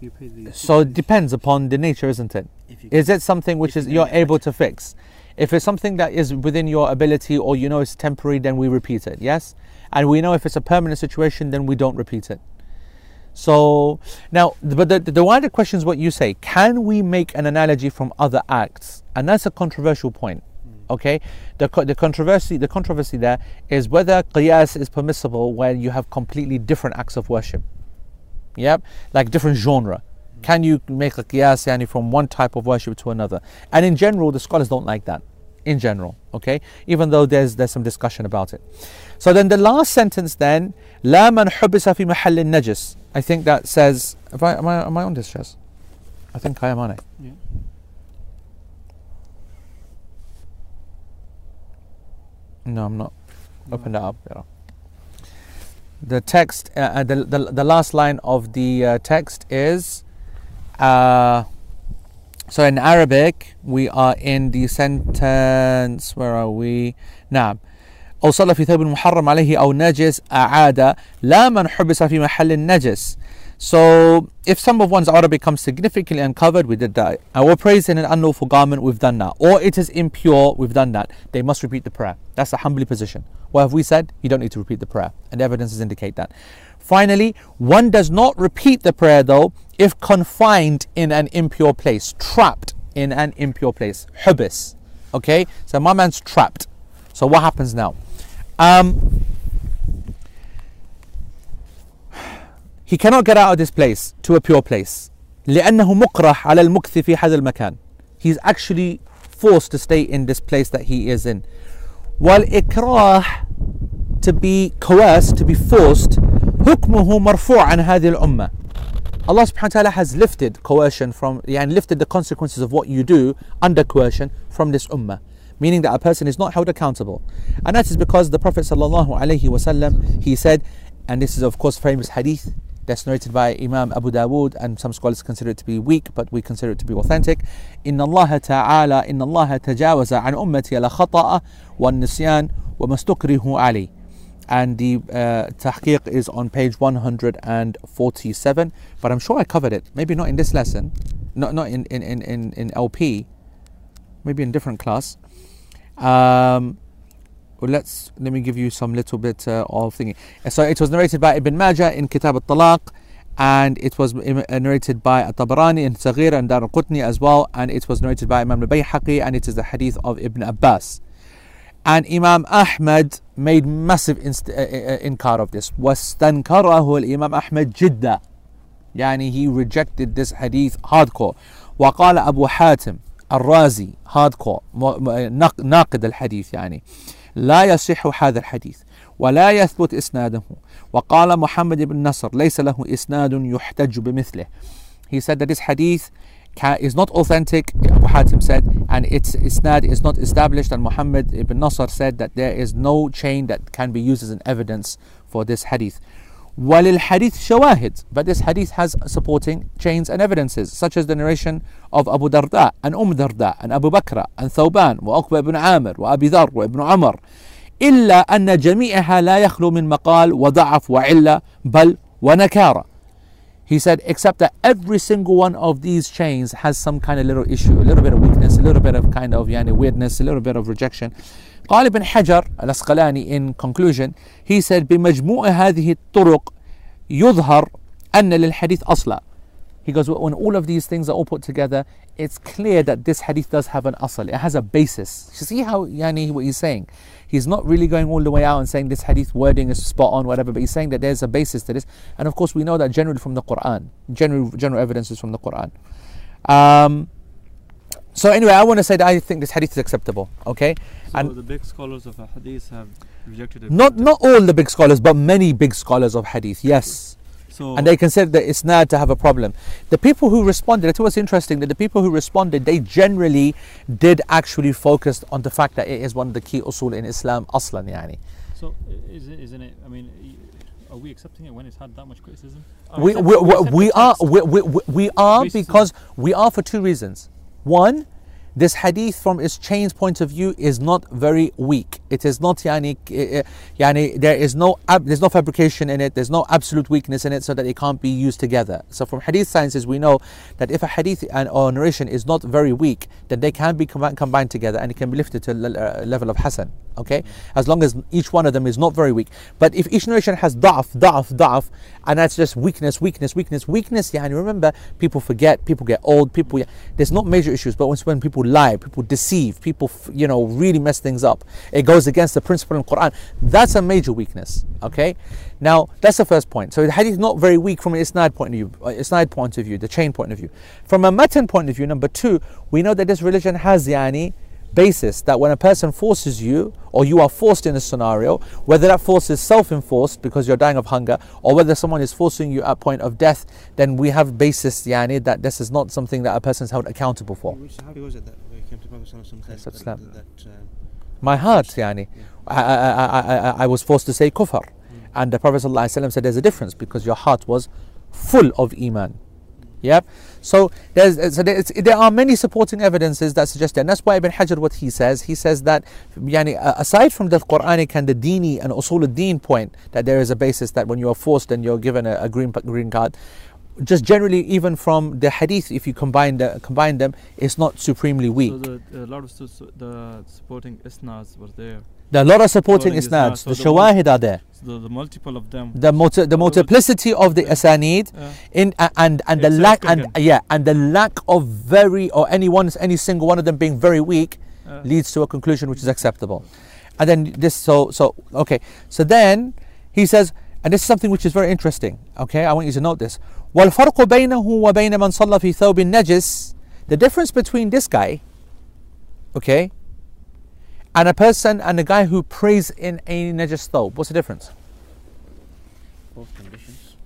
You pay the so it depends upon the nature, isn't it? Is it something which is you're able to fix? If it's something that is within your ability or you know it's temporary, then we repeat it, yes. And we know if it's a permanent situation, then we don't repeat it. So now, but the, the wider question is what you say. Can we make an analogy from other acts? And that's a controversial point. Okay, the the controversy the controversy there is whether qiyas is permissible when you have completely different acts of worship. Yep, like different genre. Can you make a qiyas yani from one type of worship to another? And in general, the scholars don't like that. In general, okay, even though there's there's some discussion about it. So then the last sentence then, la man hubisa fi mahall najis. I think that says, am I, am I, am I on this chest? I think I am, aren't I? Yeah. No, I'm not. No. Open that up. Yeah. The text, uh, the, the, the last line of the uh, text is, uh, so in Arabic, we are in the sentence, where are we? Naam. أو صلى في ثوب محرم عليه أو نجس أعاد لا من حبس في محل النجس. So if some of one's Arabic becomes significantly uncovered, we did that. Our praise in an unlawful garment, we've done that. Or it is impure, we've done that. They must repeat the prayer. That's the Hanbali position. What have we said? You don't need to repeat the prayer. And the evidences indicate that. Finally, one does not repeat the prayer though if confined in an impure place, trapped in an impure place. Hubis. Okay, so my man's trapped. So what happens now? Um, He cannot get out of this place to a pure place. لأنه مقرح على المكث في هذا المكان. He's actually forced to stay in this place that he is in. والإكراه, to be coerced, to be forced, حكمه مرفوع عن هذه الأمة. Allah subhanahu wa ta'ala has lifted coercion from, and lifted the consequences of what you do under coercion from this ummah. Meaning that a person is not held accountable. And that is because the Prophet sallallahu alaihi wasallam, he said, and this is of course famous hadith, that's narrated by Imam Abu Dawood, and some scholars consider it to be weak, but we consider it to be authentic. إِنَّ اللَّهَ تَعَالَى إِنَّ اللَّهَ تَجَاوَزَ عَنْ أُمَّتِي الْخَطَأَ وَالنِّسْيَانَ وَمَسْتُكْرِهُ عَلَيْهِ. And the uh, tahqiq is on page one hundred forty-seven, but I'm sure I covered it. Maybe not in this lesson, not, not in, in, in, in L P, maybe in a different class. Um... Let's let me give you some little bit uh, of thingy. So it was narrated by Ibn Majah in Kitab al-Talaq, and it was narrated by At-Tabarani in Saghir and Dar al-Qutni as well, and it was narrated by Imam al-Bayhaqi, and it is the hadith of Ibn Abbas. And Imam Ahmed made massive inst- uh, uh, inkar of this. وَاسْتَنْكَرَهُ الْإِمَامْ أَحْمَدْ جِدَّةً. Yani he rejected this hadith hardcore. وَقَالَ أَبُو حَاتِمْ الرازي hardcore ناقد الحديث يعني. لا يصح هذا الحديث ولا يثبت إسناده وقال محمد بن نصر ليس له إسناد يحتج بمثله. He said that this hadith is not authentic, Abu Hatim said, and its isnad is not established, and Muhammad ibn Nasr said that there is no chain that can be used as an evidence for this hadith. وَلِلْحَدِيثِ شَوَاهِدْ. But this hadith has supporting chains and evidences, such as the narration of Abu Darda and Umm Darda and Abu Bakr and Thawban wa Uqba ibn Amir wa Abi Dhar wa Ibn Umar. إِلَّا أَنَّ جَمِيعَهَا لَا يَخْلُو مِنْ مَقَالٍ وَضَعَفْ وَعِلَّةٍ بَلْ وَنَكَارَ. He said, except that every single one of these chains has some kind of little issue, a little bit of weakness, a little bit of kind of yani, weirdness, a little bit of rejection. قال ابن حجر الأسقلاني in conclusion, he said بمجموع هذه الطرق يظهر أن للحديث أصلا. He goes, when all of these things are all put together, it's clear that this hadith does have an asl. It has a basis. You see how yani what he's saying? He's not really going all the way out and saying this hadith wording is spot on, whatever, but he's saying that there's a basis to this. And of course, we know that generally from the Quran, general general evidence is from the Quran. Um, So anyway, I want to say that I think this hadith is acceptable, okay? So and the big scholars of hadith have rejected it. Not not all the big scholars, but many big scholars of hadith, yes. So and they consider the isnad to have a problem. The people who responded, it was interesting that the people who responded, they generally did actually focus on the fact that it is one of the key usul in Islam, aslan yani. So isn't it, I mean, are we accepting it when it's had that much criticism? Are we, we, we, we are, we, we, we are because we are for two reasons. One, this hadith from its chain's point of view is not very weak. It is not yani, yani there is no ab, there's no fabrication in it. There's no absolute weakness in it, so that it can't be used together. So from hadith sciences, we know that if a hadith and or narration is not very weak, then they can be com- combined together and it can be lifted to a level of hasan. Okay, as long as each one of them is not very weak. But if each narration has da'af, da'af, da'af, and that's just weakness, weakness, weakness, weakness. Yeah, and remember, people forget, people get old, people. Yeah, there's not major issues, but when people lie, people deceive, people, you know, really mess things up. It goes against the principle in Quran. That's a major weakness. Okay, now that's the first point. So the hadith is not very weak from an isnad point of view, isnad point of view, the chain point of view. From a matan point of view, number two, we know that this religion has yani. basis that when a person forces you, or you are forced in a scenario, whether that force is self-enforced because you're dying of hunger, or whether someone is forcing you at point of death, then we have basis yani that this is not something that a person is held accountable for. Which Sahabi was it that we came to Prophet that, that, that, uh, my heart yani yeah. I, I, I, I, I was forced to say kufr. And the Prophet ﷺ said there's a difference because your heart was full of Iman. Yep. So, there's, so there's, there are many supporting evidences that suggest that. And that's why Ibn Hajar, what he says, he says that yani, aside from the Quranic and the Dini and Usul al-Deen point, that there is a basis that when you are forced and you're given a, a green green card, just generally even from the Hadith, if you combine the, combine them, it's not supremely weak. So the, a lot of su- the supporting isnads were there. There are a lot of supporting isnads. So the, the shawahid are there. So the multiple of them. The multi, the multiplicity of the asanid, yeah. in uh, and and it's the lack and yeah and the lack of very or any one any single one of them being very weak, yeah. leads to a conclusion which is acceptable, and then this so so okay so then he says, and this is something which is very interesting. Okay, I want you to note this. وَالْفَرْقُ بَيْنَهُ وَبَيْنَ مَنْ صَلَّى فِي ثَوْبٍ نَجِسٍ. The difference between this guy, okay, and a person and a guy who prays in a najis thobe, what's the difference? Both conditions.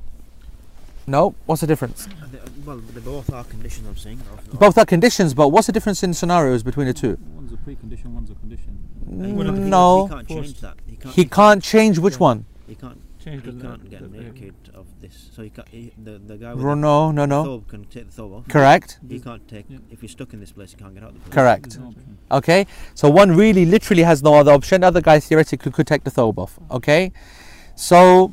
No, what's the difference? They, well, they both are conditions, I'm saying. Both are conditions, but what's the difference in scenarios between the two? One's a precondition, one's a condition. Mm, no. He can't change that. He can't, he he can't change which yeah. one? He can't. He can't get naked of this, so he can't, he, the, the guy with no, the, no, no, no. the thobe can take the thobe off. Correct. He can't take, yeah. if he's stuck in this place, he can't get out of the place. Correct. Okay, so one really literally has no other option, the other guy theoretically could take the thobe off. Okay, so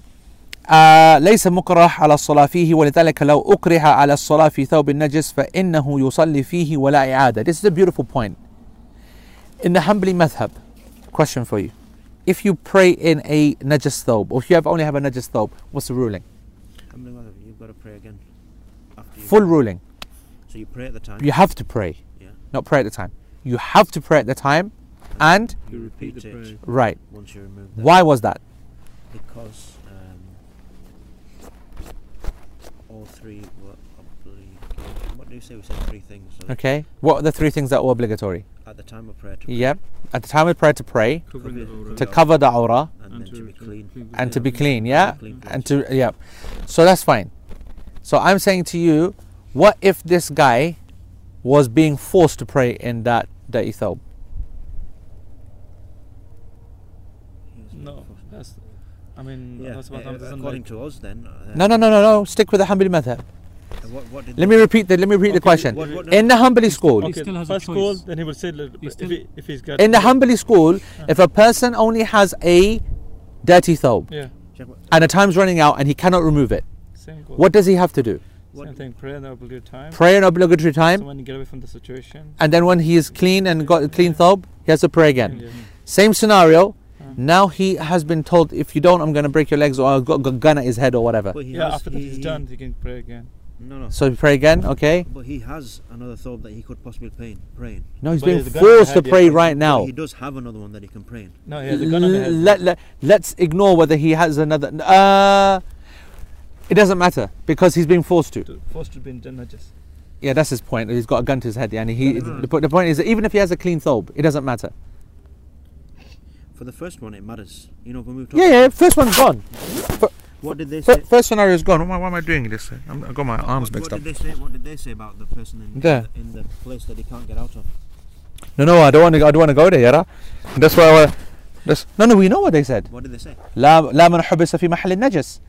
ليس مكره على الصلاة فيه ولذلك لو أكره على الصلاة في ثوب النجس فإنه يصلي فيه ولا إعادة. This is a beautiful point. In the Hanbali madhab, question for you. If you pray in a najis thobe, or if you have only have a najis thobe, what's the ruling? You've got to pray again. After Full pray. ruling. So you pray at the time. You have to pray. Yeah. Not pray at the time. You have to pray at the time, and, and you repeat, repeat it. Right. Once you remove that. Why was that? Because um, all three were obligatory. What do you say? We said three things. So okay. What are the three things that were obligatory? At the time of prayer to pray. Yep. At the time of prayer to pray, Cover to cover the aura, and, and to, to be clean, and to be clean, yeah, to be clean and to yeah. So that's fine. So I'm saying to you, what if this guy was being forced to pray in that dirty thobe? No, that's. I mean, yeah. that's what uh, according like, to us, then. Uh, no, no, no, no, no. Stick with the Hanbali madhab. What, what let me repeat the let me repeat okay, the question. What, what, in the Hanbali school, okay, first school, then he will say he if, he, if he's got in the Hanbali school, uh-huh. if a person only has a dirty thobe, yeah. and the time's running out and he cannot remove it, what does he have to do? Same thing, prayer in obligatory time. Prayer in obligatory time. So when you get away from the situation, and then when he is clean and got a clean yeah. thobe, he has to pray again. Yeah. Same scenario. Now he has been told, if you don't, I'm going to break your legs, or I'll go, go gun at his head or whatever. But he yeah, has, after he, this is done, he can pray again. No, no. So pray again, okay? But he has another thought that he could possibly pray in. Pray in. No, he's but being forced to pray right now. But he does have another one that he can pray in. No, he has a gun on the head. Let, let, let's ignore whether he has another. Uh, it doesn't matter because he's being forced to. Forced to be in najis. Yeah, that's his point. He's got a gun to his head, yeah, and he. No, no, no. The, the point is that even if he has a clean thobe, it doesn't matter. For the first one, it matters. You know, when we were talking. Yeah, yeah. First one's gone. For, What did they say? First scenario is gone. Why, why am I doing this? I'm, I got my arms what, mixed what up. Did they say, what did they say about the person in the, in the place that he can't get out of? No, no, I don't want to. I don't want to go there, Yara. That's why. I, that's, no, no, we know what they said. What did they say? La, la man hubisa fi mahal najis.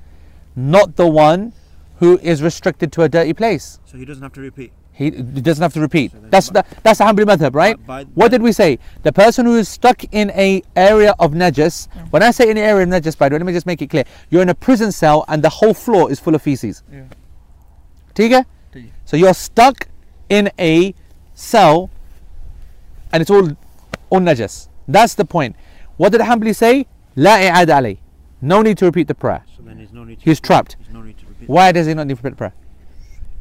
Not the one who is restricted to a dirty place. So he doesn't have to repeat. He, he doesn't have to repeat. So that's the, that's the Hanbali madhab, right? By, by what did we say? The person who is stuck in a area of najis. Yeah. When I say in an area of najis, by the way, let me just make it clear. You're in a prison cell and the whole floor is full of feces. Yeah. Tiga? So you're stuck in a cell and it's all on najis. That's the point. What did Hanbali say? La i'ad alay. No need to repeat the prayer. So then there's no need to He's repeat. trapped. There's no need to repeat. Why does he not need to repeat the prayer?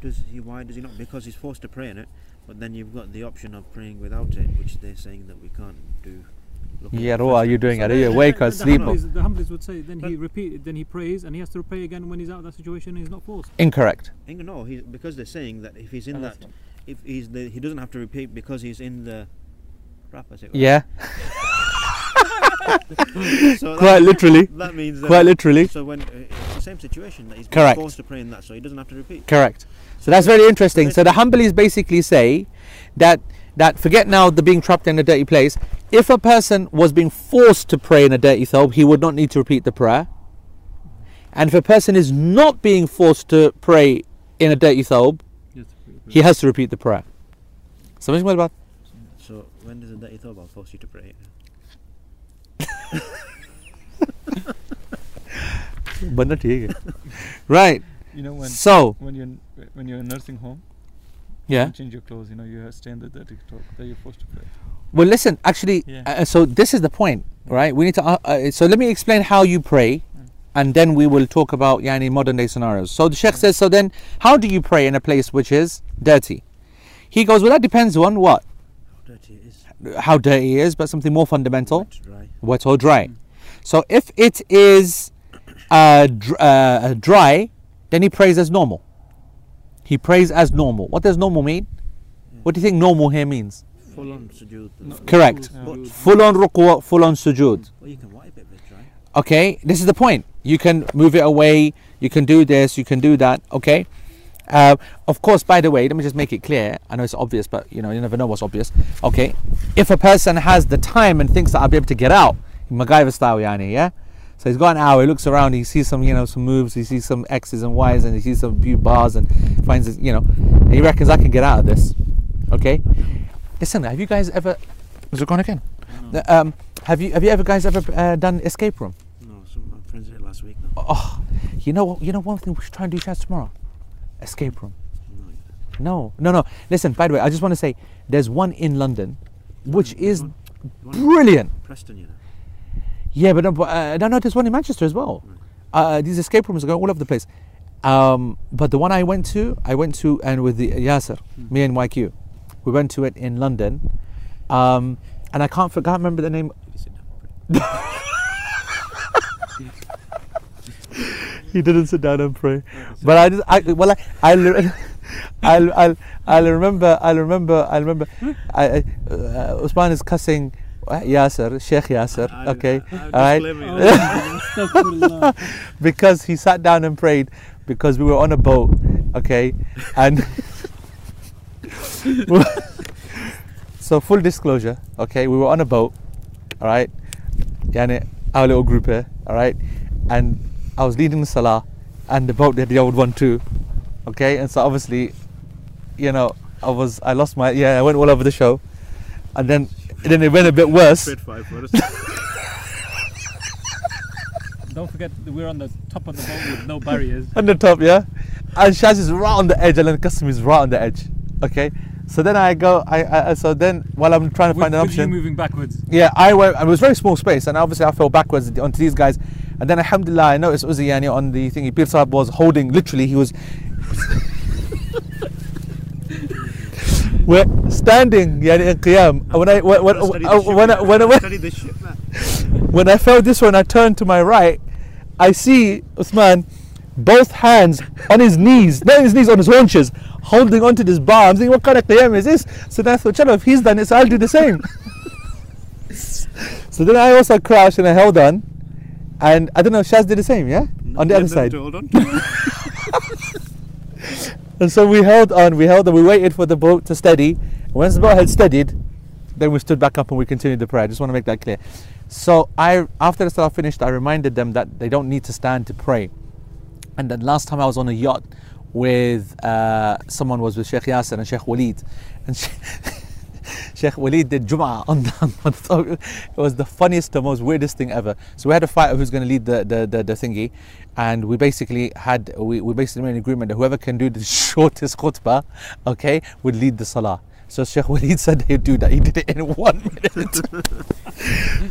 Does he, why does he not? Because he's forced to pray in it, but then you've got the option of praying without it, which they're saying that we can't do. Yeah, what are you doing? Are you awake or sleep? The Hanbalis would say then but he repeat, then he prays, and he has to pray again when he's out of that situation. He's not forced. Incorrect. No, he's, because they're saying that if he's in oh, that, if he's the, he doesn't have to repeat because he's in the wrap, as it was. Yeah. so quite that, literally. That means that quite literally. So when uh, it's the same situation that he's being forced to pray in that, so he doesn't have to repeat. Correct. So that's very interesting. So the Hanbalis basically say that that forget now the being trapped in a dirty place. If a person was being forced to pray in a dirty thobe, he would not need to repeat the prayer. And if a person is not being forced to pray in a dirty thawb, he has to repeat the prayer. Something more about. So when does a dirty thawb force you to pray? Right. You know, when so when you're when you're in nursing home, yeah, you change your clothes. You know, you stay in the dirty thawb that you're forced to pray. Well, listen. Actually, yeah. uh, so this is the point, right? We need to. Uh, uh, so let me explain how you pray, and then we will talk about yani modern day scenarios. So the Sheikh says, so then how do you pray in a place which is dirty? He goes, well, that depends on what? How dirty it is. How dirty it is, but something more fundamental. Wet, dry. Wet or dry. Mm. So if it is uh, dr- uh, dry, then he prays as normal. He prays as normal. What does normal mean? Mm. What do you think normal here means? Full on sujood. No. Correct. No. Full on ruku'ah, full on sujood. Well, you can wipe it, but dry. Okay, this is the point. You can move it away, you can do this, you can do that, okay? Uh, of course, by the way, let me just make it clear. I know it's obvious, but you know, you never know what's obvious. Okay, if a person has the time and thinks that I'll be able to get out, MacGyver style, yani, yeah? So he's got an hour, he looks around, he sees some, you know, some moves, he sees some X's and Y's, and he sees some few bars and finds, this, you know, and he reckons I can get out of this, okay? Listen, have you guys ever, is it gone again? No. Um, have you have you ever guys ever uh, done escape room? Last week, no. Oh, you know, you know one thing we should try and do chance tomorrow, escape room. No, no, no. Listen, by the way, I just want to say there's one in London, which one, is one, brilliant. One Preston, you know. Yeah, but no, but, uh, no, no, there's one in Manchester as well. Right. Uh, these escape rooms are going all over the place. Um, but the one I went to, I went to, and with the Yasser, hmm. me and Y Q, we went to it in London, um, and I can't, forget, I can't remember the name. He didn't sit down and pray, but I just I well I I I I remember I remember I remember I, I uh, Usman is cussing Yasser, Sheikh Yasser, I, I, okay, all right, because he sat down and prayed because we were on a boat, okay, and so full disclosure, okay, we were on a boat, all right, yani our little group here, all right, and I was leading the salah and the boat did the old one too, okay, and so obviously, you know, I was I lost my yeah I went all over the show, and then and then it went a bit worse. Don't forget we're on the top of the boat with no barriers. On the top, yeah, and Shaz is right on the edge, and then Qasim is right on the edge, okay. So then I go, I, I so then while I'm trying to with, find an with option, you moving backwards. Yeah, I went. It was very small space, and obviously I fell backwards onto these guys. And then alhamdulillah, I noticed Uzi yani on the thing. Pir Sahib was holding, literally he was we're standing yani in qiyam. When I when when when I, when, I, when, when I felt this one, I turned to my right. I see Uthman, both hands on his knees, not his knees, on his haunches, holding onto this bar. I'm thinking, what kind of qiyam is this? So then I thought, if he's done it, so I'll do the same. So then I also crashed and I held on. And I don't know, Shaz did the same, yeah? No, on the other side. Hold on. And so we held on, we held on, we waited for the boat to steady. Once the boat had steadied, then we stood back up and we continued the prayer. I just want to make that clear. So I, after the salah finished, I reminded them that they don't need to stand to pray. And then last time I was on a yacht with uh, someone was with Sheikh Yasser and Sheikh Walid. And she Sheikh Walid did Jum'ah on the it was the funniest and most weirdest thing ever. So we had a fight of who's going to lead the, the, the, the thingy, and we basically had we, we basically made an agreement that whoever can do the shortest khutbah, okay, would lead the salah. So Sheikh Walid said he'd do that. He did it in one minute.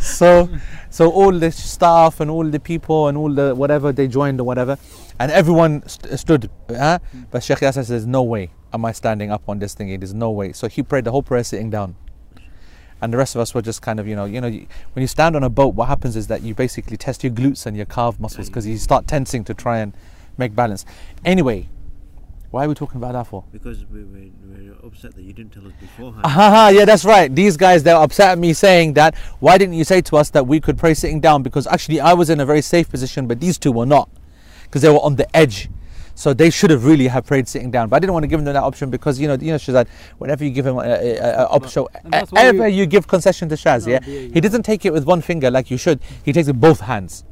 so so all the staff and all the people and all the whatever, they joined or whatever, and everyone st- stood. Huh? But Sheikh Yasser says, no way am I standing up on this thingy. There's no way. So he prayed the whole prayer sitting down. And the rest of us were just kind of, you know, you know, you, when you stand on a boat, what happens is that you basically test your glutes and your calf muscles because you start tensing to try and make balance. Anyway, why are we talking about that for? Because we were, we were upset that you didn't tell us beforehand. Aha, yeah, that's right. These guys, they're upset at me saying that, why didn't you say to us that we could pray sitting down? Because actually I was in a very safe position, but these two were not because they were on the edge. So they should have really have prayed sitting down, but I didn't want to give them that option because you know, you know, Shazad. Whenever you give him an option, ever you, you give concession to Shaz, no, yeah, he doesn't take it with one finger like you should. He takes it both hands,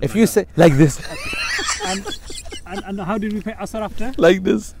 If you say like this. and, and and how did we pray Asr after? Like this.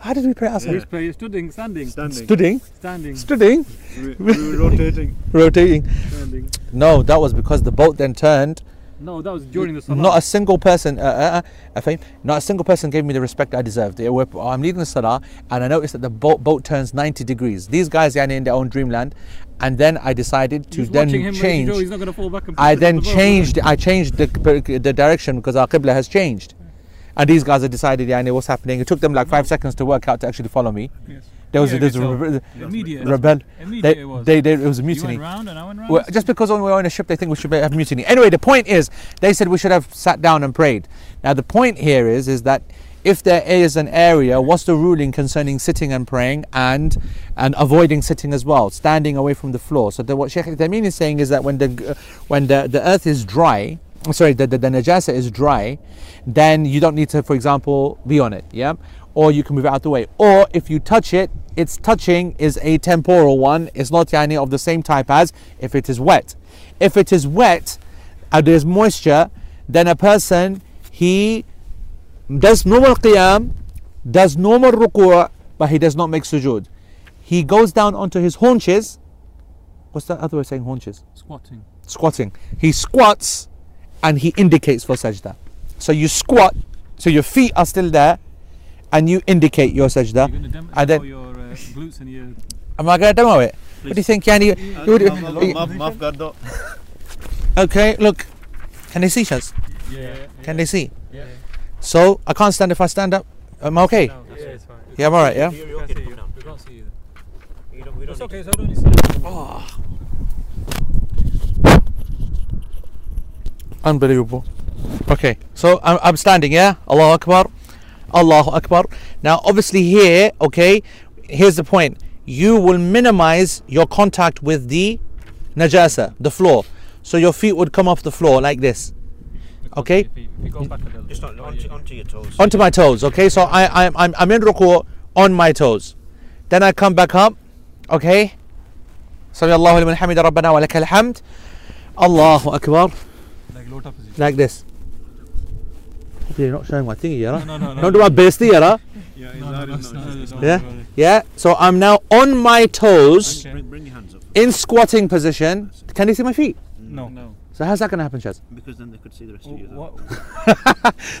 How did we pray Asr? Yeah. We pray standing, standing, standing, standing, standing. standing. We, we were rotating, rotating. Standing. No, that was because the boat then turned. No, that was during the salah. Not a single person, uh, uh, uh, not a single person gave me the respect I deserved. They were, I'm leading the salah, and I noticed that the boat boat turns ninety degrees. These guys are in their own dreamland, and then I decided to he's then him change. He's not going to fall back and I then the changed. I changed the the direction because our qibla has changed, and these guys have decided, yeah, I know what's happening. It took them like five no. seconds to work out to actually follow me. Yes. There was, yeah, there was a re- immediate, rebel. Immediate they, it was. They, they, it was a mutiny. You went round and I went round. Well, just because when we were on a ship, they think we should have mutiny. Anyway, the point is, they said we should have sat down and prayed. Now, the point here is, is that if there is an area, what's the ruling concerning sitting and praying and and avoiding sitting as well, standing away from the floor? So the, what Sheikh Al-Uthaymeen is saying is that when the when the, the earth is dry, sorry, the, the, the najasa is dry, then you don't need to, for example, be on it. Yeah. Or you can move it out the way. Or if you touch it, its touching is a temporal one. It's not yani of the same type as if it is wet. If it is wet and there's moisture, then a person, he does normal qiyam, does normal ruku', but he does not make sujood. He goes down onto his haunches. What's that other way of saying haunches? Squatting. Squatting. He squats and he indicates for sajda. So you squat, so your feet are still there, and you indicate your sajda. You're going to demo then, your uh, glutes and your... Am I going to demo it? Please. What do you think, Yani? You, okay, look. Can they see us? Yeah, yeah, yeah. Can they see? Yeah. So, I can't stand if I stand up? Am I okay? No, yeah, it's fine. Yeah, I'm alright, yeah? You're, you're okay. We can't see you. We don't, we don't it's okay, so I don't need to oh. Unbelievable. Okay, so I'm, I'm standing, yeah? Allahu Akbar. Allahu Akbar. Now obviously here, okay, here's the point. You will minimize your contact with the najasa, the floor. So your feet would come off the floor like this. Okay? Just on, onto, onto your toes. Onto my toes, okay? So I, I'm, I'm, I'm in ruku' on my toes. Then I come back up, okay? Sami Allahu liman hamida rabbana wa lakal hamd. Allahu Akbar. Like low top position. Like this. You're not showing my thingy, yeah? No, no, no. Don't no, do my best, yeah? Yeah, yeah. So I'm now on my toes, okay. Bring your hands up. In squatting position. Can you see my feet? No, no. So how's that gonna happen, Chaz? Because then they could see the rest oh, of you. What?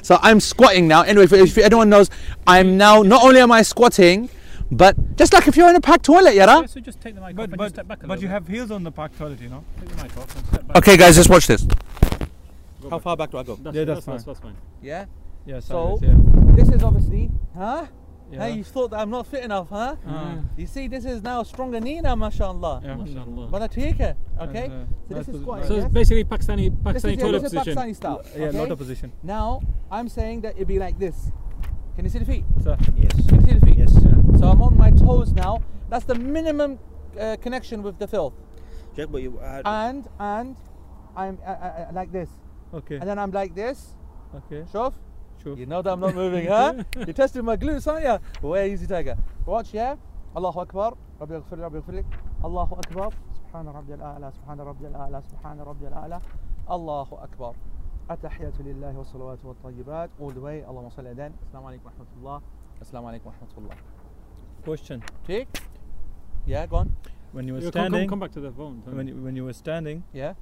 So I'm squatting now. Anyway, if, if anyone knows, I'm now not only am I squatting, but just like if you're in a packed toilet, yeah? Yeah, so just take the mic but, off but, and just step back a but little But you bit. Have heels on the packed toilet, you know. Take the mic off and step back. Okay, guys, just watch this. How far back do I go? That's, yeah, that's, that's fine. fine. Yeah? Yeah, so, is, yeah. This is obviously, huh? Yeah. Hey, you thought that I'm not fit enough, huh? Mm. You see, this is now stronger knee now, mashallah. Yeah, mashallah. But I take it, okay? And, uh, so this is quite. So it's basically Pakistani, Pakistani toilet position. Pakistani style. Okay? Yeah, not a position. Now, I'm saying that it'd be like this. Can you see the feet? Sir? Yes. Can you see the feet? Yes. Yeah. So I'm on my toes now. That's the minimum uh, connection with the filth. Jack, but you had... And, and, I'm uh, uh, like this. Okay. And then I'm like this. Okay. Shuf? Sure. You know that I'm not moving, huh? You're testing my glutes, aren't you? Where is the tiger? Watch, yeah? Allahu Akbar. Rabbi Al-Ghafir, Rabbi Al-Firlik. Allahu Akbar. Subhana Rabbi Al-A'la, Subhana Rabbi Al-A'la, Subhana Rabbi Al-A'la. Allahu Akbar. Atahiyatu lillahi wa salawatu wa tayyibat. All the way. Allahumma salli adan. Assalamu alaikum wa rahmatullah. Assalamu alaikum wa rahmatullah. Question. Check. Yeah, go on. When you were standing. Come, come back to the phone. When you, when you were standing. Yeah.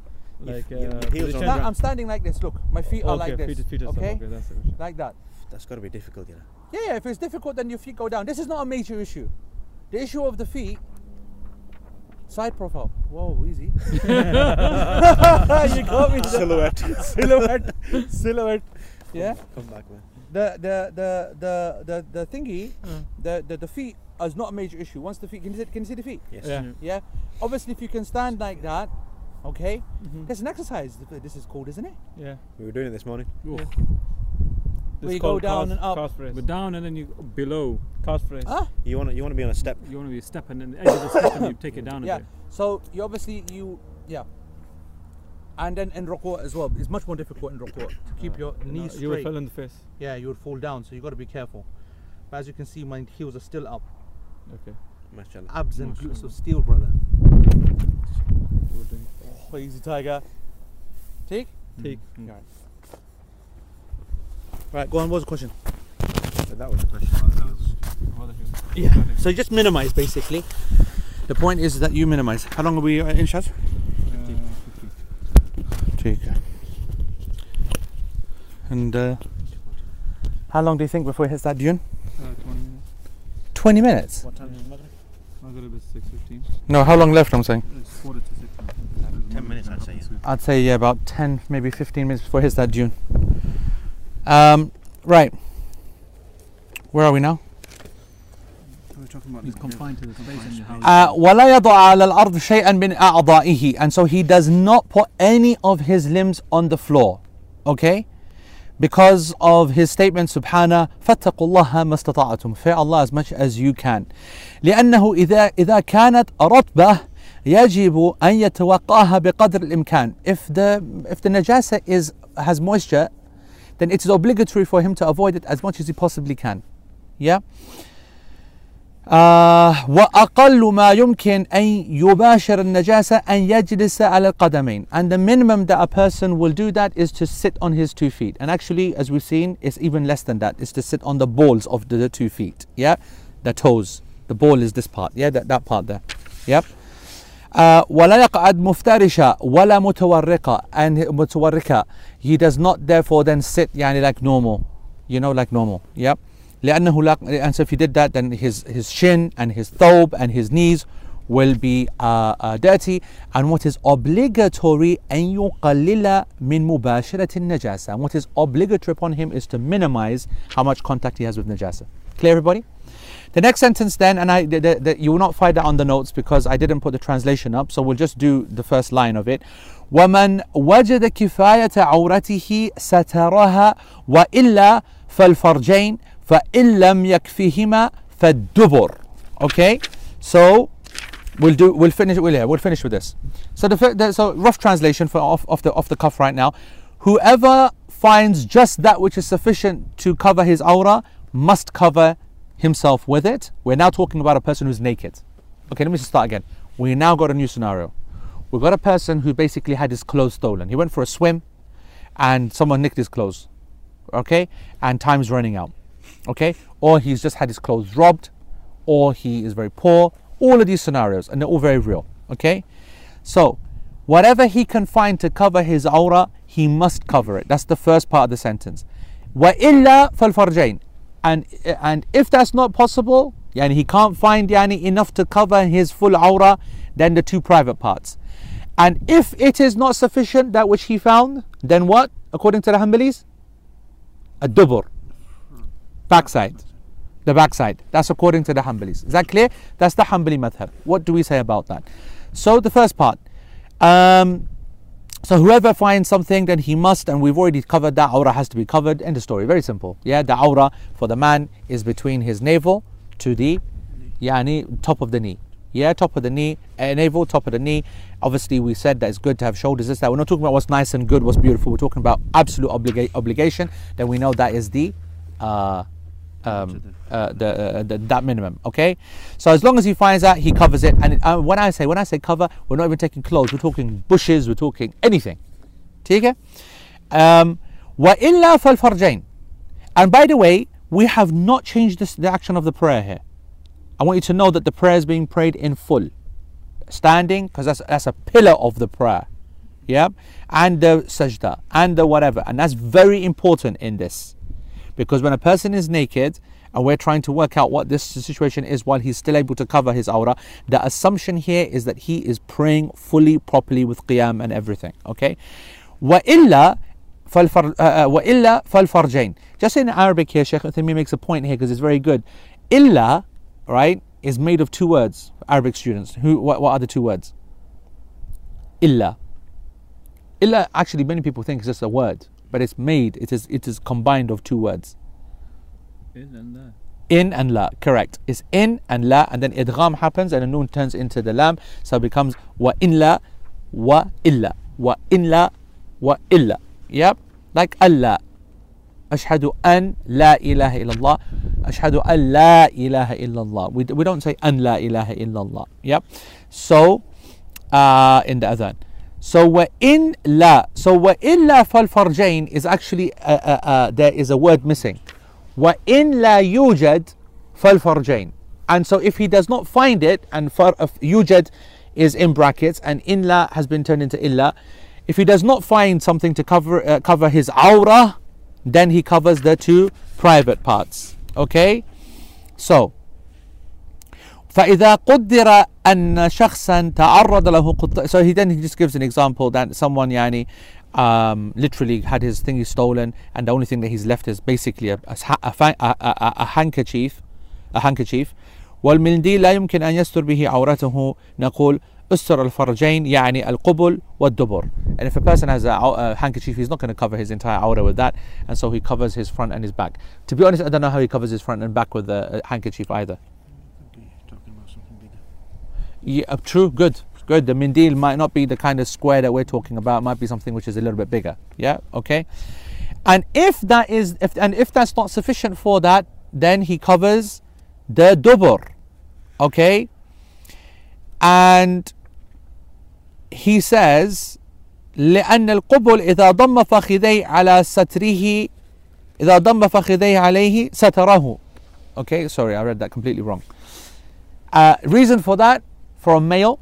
Like, uh, sta- I'm standing like this. Look, my feet are okay, like this. Feet, feet are okay, okay that's like that. That's got to be difficult, you know. Yeah, yeah. If it's difficult, then your feet go down. This is not a major issue. The issue of the feet, side profile. Whoa, easy. You got me. Silhouette, silhouette, silhouette. Yeah. Come back, man. The the the the the, the thingy, mm. the, the the feet is not a major issue. Once the feet, can you see, can you see the feet? Yes. Yeah. Yeah. Obviously, if you can stand like that. Okay, mm-hmm. That's an exercise. This is cold, isn't it? Yeah. We were doing it this morning. Yeah. Where you go down cast, and up. Cast brace. But down and then you below. Cast brace. Huh? You want to you want to be on a step. You want to be a step and then the edge of the step and you take it down a yeah. bit. Yeah. So you obviously you yeah. And then in ruku' as well. It's much more difficult in ruku' to keep uh, your knees no, straight. You would fall in the face. Yeah, you would fall down. So you got to be careful. But as you can see, my heels are still up. Okay. Mashallah. Abs and glutes of steel, brother. Easy tiger. Take? Take. Mm-hmm. Right. Right, go on, what was the question? So that was the question. Yeah, so just minimize basically. The point is that you minimize. How long are we in, Shaz? fifteen. And uh, how long do you think before it hits that dune? Uh, twenty minutes. twenty minutes? What time is Maghrib? Maghrib is six fifteen. No, how long left I'm saying? It's quarter to six. ten minutes I'd say. I'd say yeah, about ten, maybe fifteen minutes before it hits that dune. Um, right. Where are we now? We're talking about he's confined to the space. Uh, and so he does not put any of his limbs on the floor. Okay? Because of his statement, subhana, فَاتَّقُوا اللَّهَ مَسْتَطَعَتُمْ Fear Allah as much as you can. لأنه إذا إذا كانت رطبة يجب أن يتوقاها بقدر الإمكان. If the if the najasa is has moisture, then it is obligatory for him to avoid it as much as he possibly can. Yeah. وأقل ما يمكن أن يباشر النجاسة أن يجلس على القدمين. And the minimum that a person will do that is to sit on his two feet. And actually, as we've seen, it's even less than that. It's to sit on the balls of the, the two feet. Yeah, the toes. The ball is this part. Yeah, that, that part there. Yep. ولا يقعد مفترشا ولا متورقة. And متورقة. He does not therefore then sit يعني like normal. You know, like normal. Yep. And so if he did that, then his, his shin and his thobe and his knees will be uh, uh, dirty. And what is obligatory, أن يقلل من مباشرة النجاسة. And what is obligatory upon him is to minimize how much contact he has with najasa. Clear, everybody? The next sentence then, and I, the, the, the, you will not find that on the notes because I didn't put the translation up, so we'll just do the first line of it. وَمَنْ وَجَدَ كِفَايَةَ عَوْرَتِهِ سَتَرَهَا وَإِلَّا فَالْفَرْجَيْنِ فَإِنْ لَمْ يَكْفِهِمَا فَالدُّبُرْ. Okay, so we'll do we'll finish we'll, we'll finish with this. So the, the so rough translation for off, off the off the cuff right now. Whoever finds just that which is sufficient to cover his aura must cover himself with it. We're now talking about a person who's naked. Okay, let me just start again. We now got a new scenario. We've got a person who basically had his clothes stolen. He went for a swim and someone nicked his clothes. Okay, and time's running out. Okay, or he's just had his clothes robbed, or he is very poor. All of these scenarios, and they're all very real. Okay, so whatever he can find to cover his aura, he must cover it. That's the first part of the sentence. وَإِلَّا فَالْفَرْجَيْنِ. And and if that's not possible, yani he can't find yani enough to cover his full aura, then the two private parts. And if it is not sufficient that which he found, then what? According to the Hanbalis, ad-dubur. Backside, the backside. That's according to the Hanbalis. Is that clear? That's the Hanbali madhab. What do we say about that? So the first part. Um, so whoever finds something, then he must, and we've already covered that aura has to be covered. End of story. Very simple. Yeah, the aura for the man is between his navel to the, yani top of the knee. Yeah, top of the knee, uh, navel, top of the knee. Obviously, we said that it's good to have shoulders. This, that. We're not talking about what's nice and good, what's beautiful. We're talking about absolute obliga obligation. Then we know that is the. Uh, Um, uh, the, uh, the, that minimum. Okay, so as long as he finds out, he covers it. And uh, when I say when I say cover, we're not even taking clothes. We're talking bushes. We're talking anything. Okay. Um, وَإِلَّا فَالْفَرْجَيْنِ. And by the way, we have not changed this, the action of the prayer here. I want you to know that the prayer is being prayed in full, standing, because that's that's a pillar of the prayer. Yeah, and the sajda and the whatever, and that's very important in this. Because when a person is naked and we're trying to work out what this situation is while he's still able to cover his aura, the assumption here is that he is praying fully, properly with qiyam and everything. Okay? وَإِلَّا فَالْفَرْجَيْنِ. Just in Arabic here, Sheikh Al-Uthaymeen makes a point here because it's very good. Illa, right, is made of two words. Arabic students, who? What, what are the two words? Illa. Illa, actually many people think it's just a word. But it's made, it is it is combined of two words. In and la. In and la, correct. It's in and la, and then idgham happens and the noon turns into the lam, so it becomes wa in la, wa illa, wa in la, wa illa. Yep, like Allah. Ashhadu an la ilaha illallah, ashhadu an la ilaha illallah. We, we don't say an la ilaha illallah. Yep, so uh, in the adhan. So wa in la, so wa illa fal farjain is actually uh, uh, uh, there is a word missing. Wa in la yujad fal farjain. And so if he does not find it, and far of yujad is in brackets, and in la has been turned into illa. If he does not find something to cover uh, cover his awrah, then he covers the two private parts. Okay, so. فإذا قدر أن شخصا تعرض له قط... So he then he just gives an example that someone yani, um, literally had his thing stolen, and the only thing that he's left is basically a, a, a, a, a handkerchief a handkerchief والمنديل لا يمكن أن يستر به عورته نقول أستر الفرجين يعني القبل والدبر. And if a person has a, a handkerchief, he's not going to cover his entire awrah with that, and so he covers his front and his back. To be honest, I don't know how he covers his front and back with a, a handkerchief either. Yeah, true, good, good. The mindil might not be the kind of square that we're talking about, it might be something which is a little bit bigger. Yeah, okay. And if that is if and if that's not sufficient for that, then he covers the dubur. Okay. And he says, لأن القبل إذا ضم فخذيه على ستره إذا ضم فخذيه عليه ستره. Okay, sorry, I read that completely wrong. Uh, reason for that, for a male,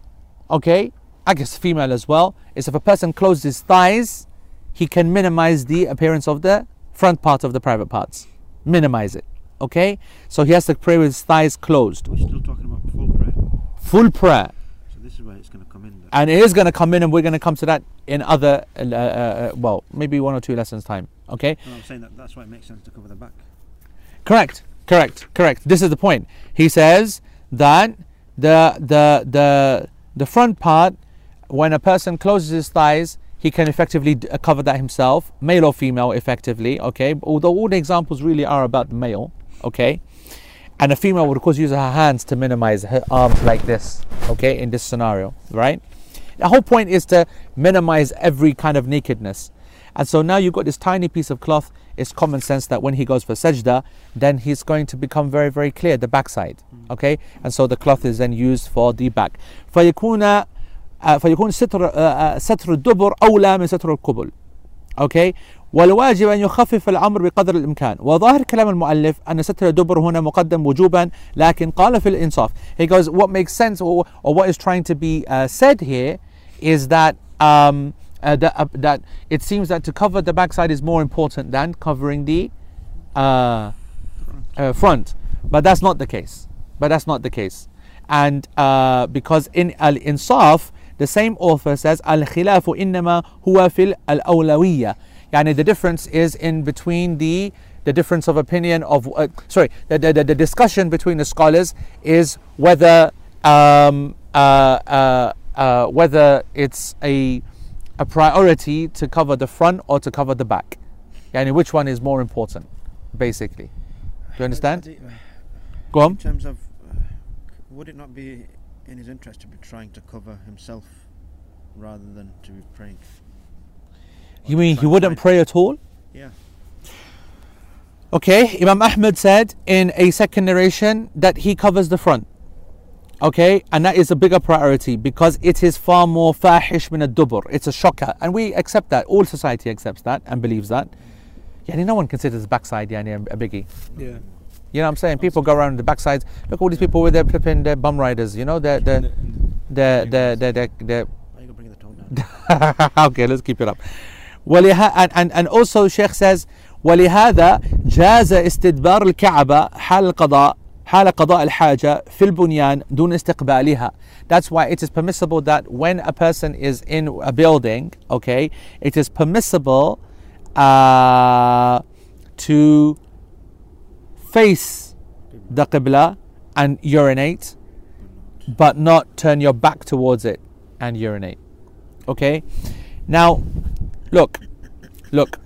okay, I guess female as well, is if a person closes his thighs, he can minimize the appearance of the front part of the private parts. Minimize it, okay? So he has to pray with his thighs closed. We're still talking about full prayer. Full prayer. So this is where it's going to come in. Though. And it is going to come in, and we're going to come to that in other, uh, uh, well, maybe one or two lessons time, okay? Well, I'm saying that that's why it makes sense to cover the back. Correct, correct, correct. This is the point. He says that The, the the the front part, when a person closes his thighs, he can effectively cover that himself, male or female, effectively, okay? Although all the examples really are about the male, okay? And a female would of course use her hands to minimize her arms like this, okay, in this scenario, right? The whole point is to minimize every kind of nakedness. And so now you've got this tiny piece of cloth. It's common sense that when he goes for sajda, then he's going to become very, very clear, the backside. Okay? And so the cloth is then used for the back. فَيَكُونَ سَتْرُ الدُّبُرْ أَوْلَى مِنْ سَتْرُ الْقُبُلِ. Okay? وَالْوَاجِبَ أَنْ يُخَفِّفَ الْأَمْرُ بِقَدْرِ الْإِمْكَانِ. وظاهر كلام المؤلف أن ستر الدبر هنا مقدم وجوبا لكن قال في الإنصاف. He goes, what makes sense or, or what is trying to be uh, said here is that um, Uh, that, uh, that it seems that to cover the backside is more important than covering the uh, uh, front, but that's not the case. But that's not the case, and uh, because in Al-Insaf, the same author says al-khilafu innama huwa fil al-awlawiyya. Yani the difference is in between the the difference of opinion of uh, sorry the, the the discussion between the scholars is whether um, uh, uh, uh, whether it's a a priority to cover the front or to cover the back. Yani which one is more important, basically. Do you understand? The, Go on. In terms of, uh, would it not be in his interest to be trying to cover himself rather than to be praying? You mean he wouldn't pray at all? Yeah. Okay, Imam Ahmed said in a second narration that he covers the front. Okay, and that is a bigger priority because it is far more fahish min ad-dubur. It's a shocker, and we accept that. All society accepts that and believes that. Yani no one considers the backside yani a biggie. Yeah, you know what I'm saying? People go around the backsides. Look at all these people with their flipping their bum riders. You know, they're they're they're they're they're they're. Are you gonna bring the tone down? Okay, let's keep it up. And and and also Sheikh says, ولهذا جاز استدبار الكعبة حال القضاء. حال قضاء الحاجة في البنيان دون استقبالها. That's why it is permissible that when a person is in a building, okay, it is permissible uh, to face the Qibla and urinate, but not turn your back towards it and urinate. Okay? Now, look, look,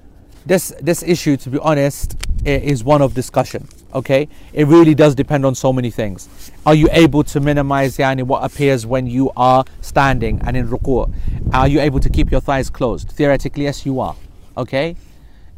this this issue, to be honest, is one of discussion. Okay, it really does depend on so many things. Are you able to minimize yani, what appears when you are standing and in ruku'? Are you able to keep your thighs closed? Theoretically, yes, you are. Okay,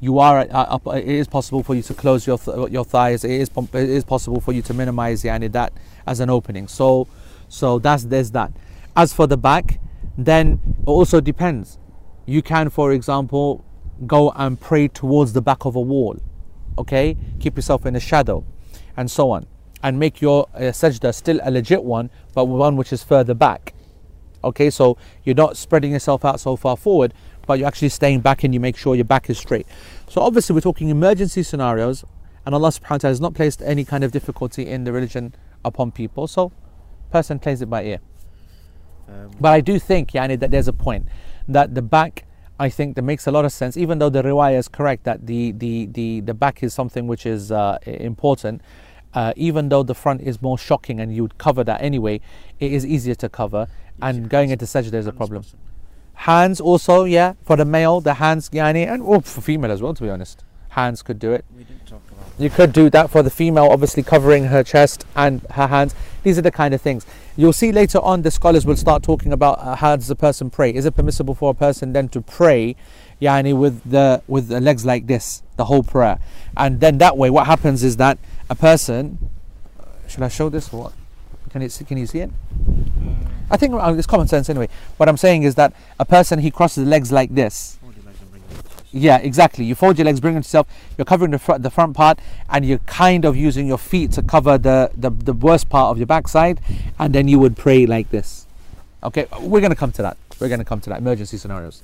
you are. Uh, uh, it is possible for you to close your th- your thighs. It is it is possible for you to minimize yani, that as an opening. So, so that's there's that. As for the back, then it also depends. You can, for example, go and pray towards the back of a wall, okay, keep yourself in the shadow and so on, and make your uh, sajda still a legit one, but one which is further back. Okay, so you're not spreading yourself out so far forward, but you're actually staying back and you make sure your back is straight. So obviously we're talking emergency scenarios, and Allah subhanahu wa ta'ala has not placed any kind of difficulty in the religion upon people, so person plays it by ear. Um, but I do think, yani, that there's a point that the back, I think that makes a lot of sense, even though the riwayah is correct that the, the, the, the back is something which is uh, important. Uh, even though the front is more shocking and you would cover that anyway, it is easier to cover, and yes, going into sajda is a problem. Awesome. Hands also, yeah, for the male, the hands, yani, and oh, for female as well, to be honest. Hands could do it. We didn't talk about that. You could do that for the female, obviously covering her chest and her hands. These are the kind of things. You'll see later on the scholars will start talking about how does a person pray. Is it permissible for a person then to pray, yani, with the with the legs like this, the whole prayer? And then that way what happens is that a person, should I show this or what? Can you see, can you see it? Mm. I think it's common sense anyway. What I'm saying is that a person, he crosses the legs like this. Fold your legs and bring them to yourself. Yeah, exactly. You fold your legs, bring them to yourself. You're covering the front, the front part, and you're kind of using your feet to cover the, the, the worst part of your backside, and then you would pray like this. Okay, we're going to come to that. We're going to come to that. Emergency scenarios.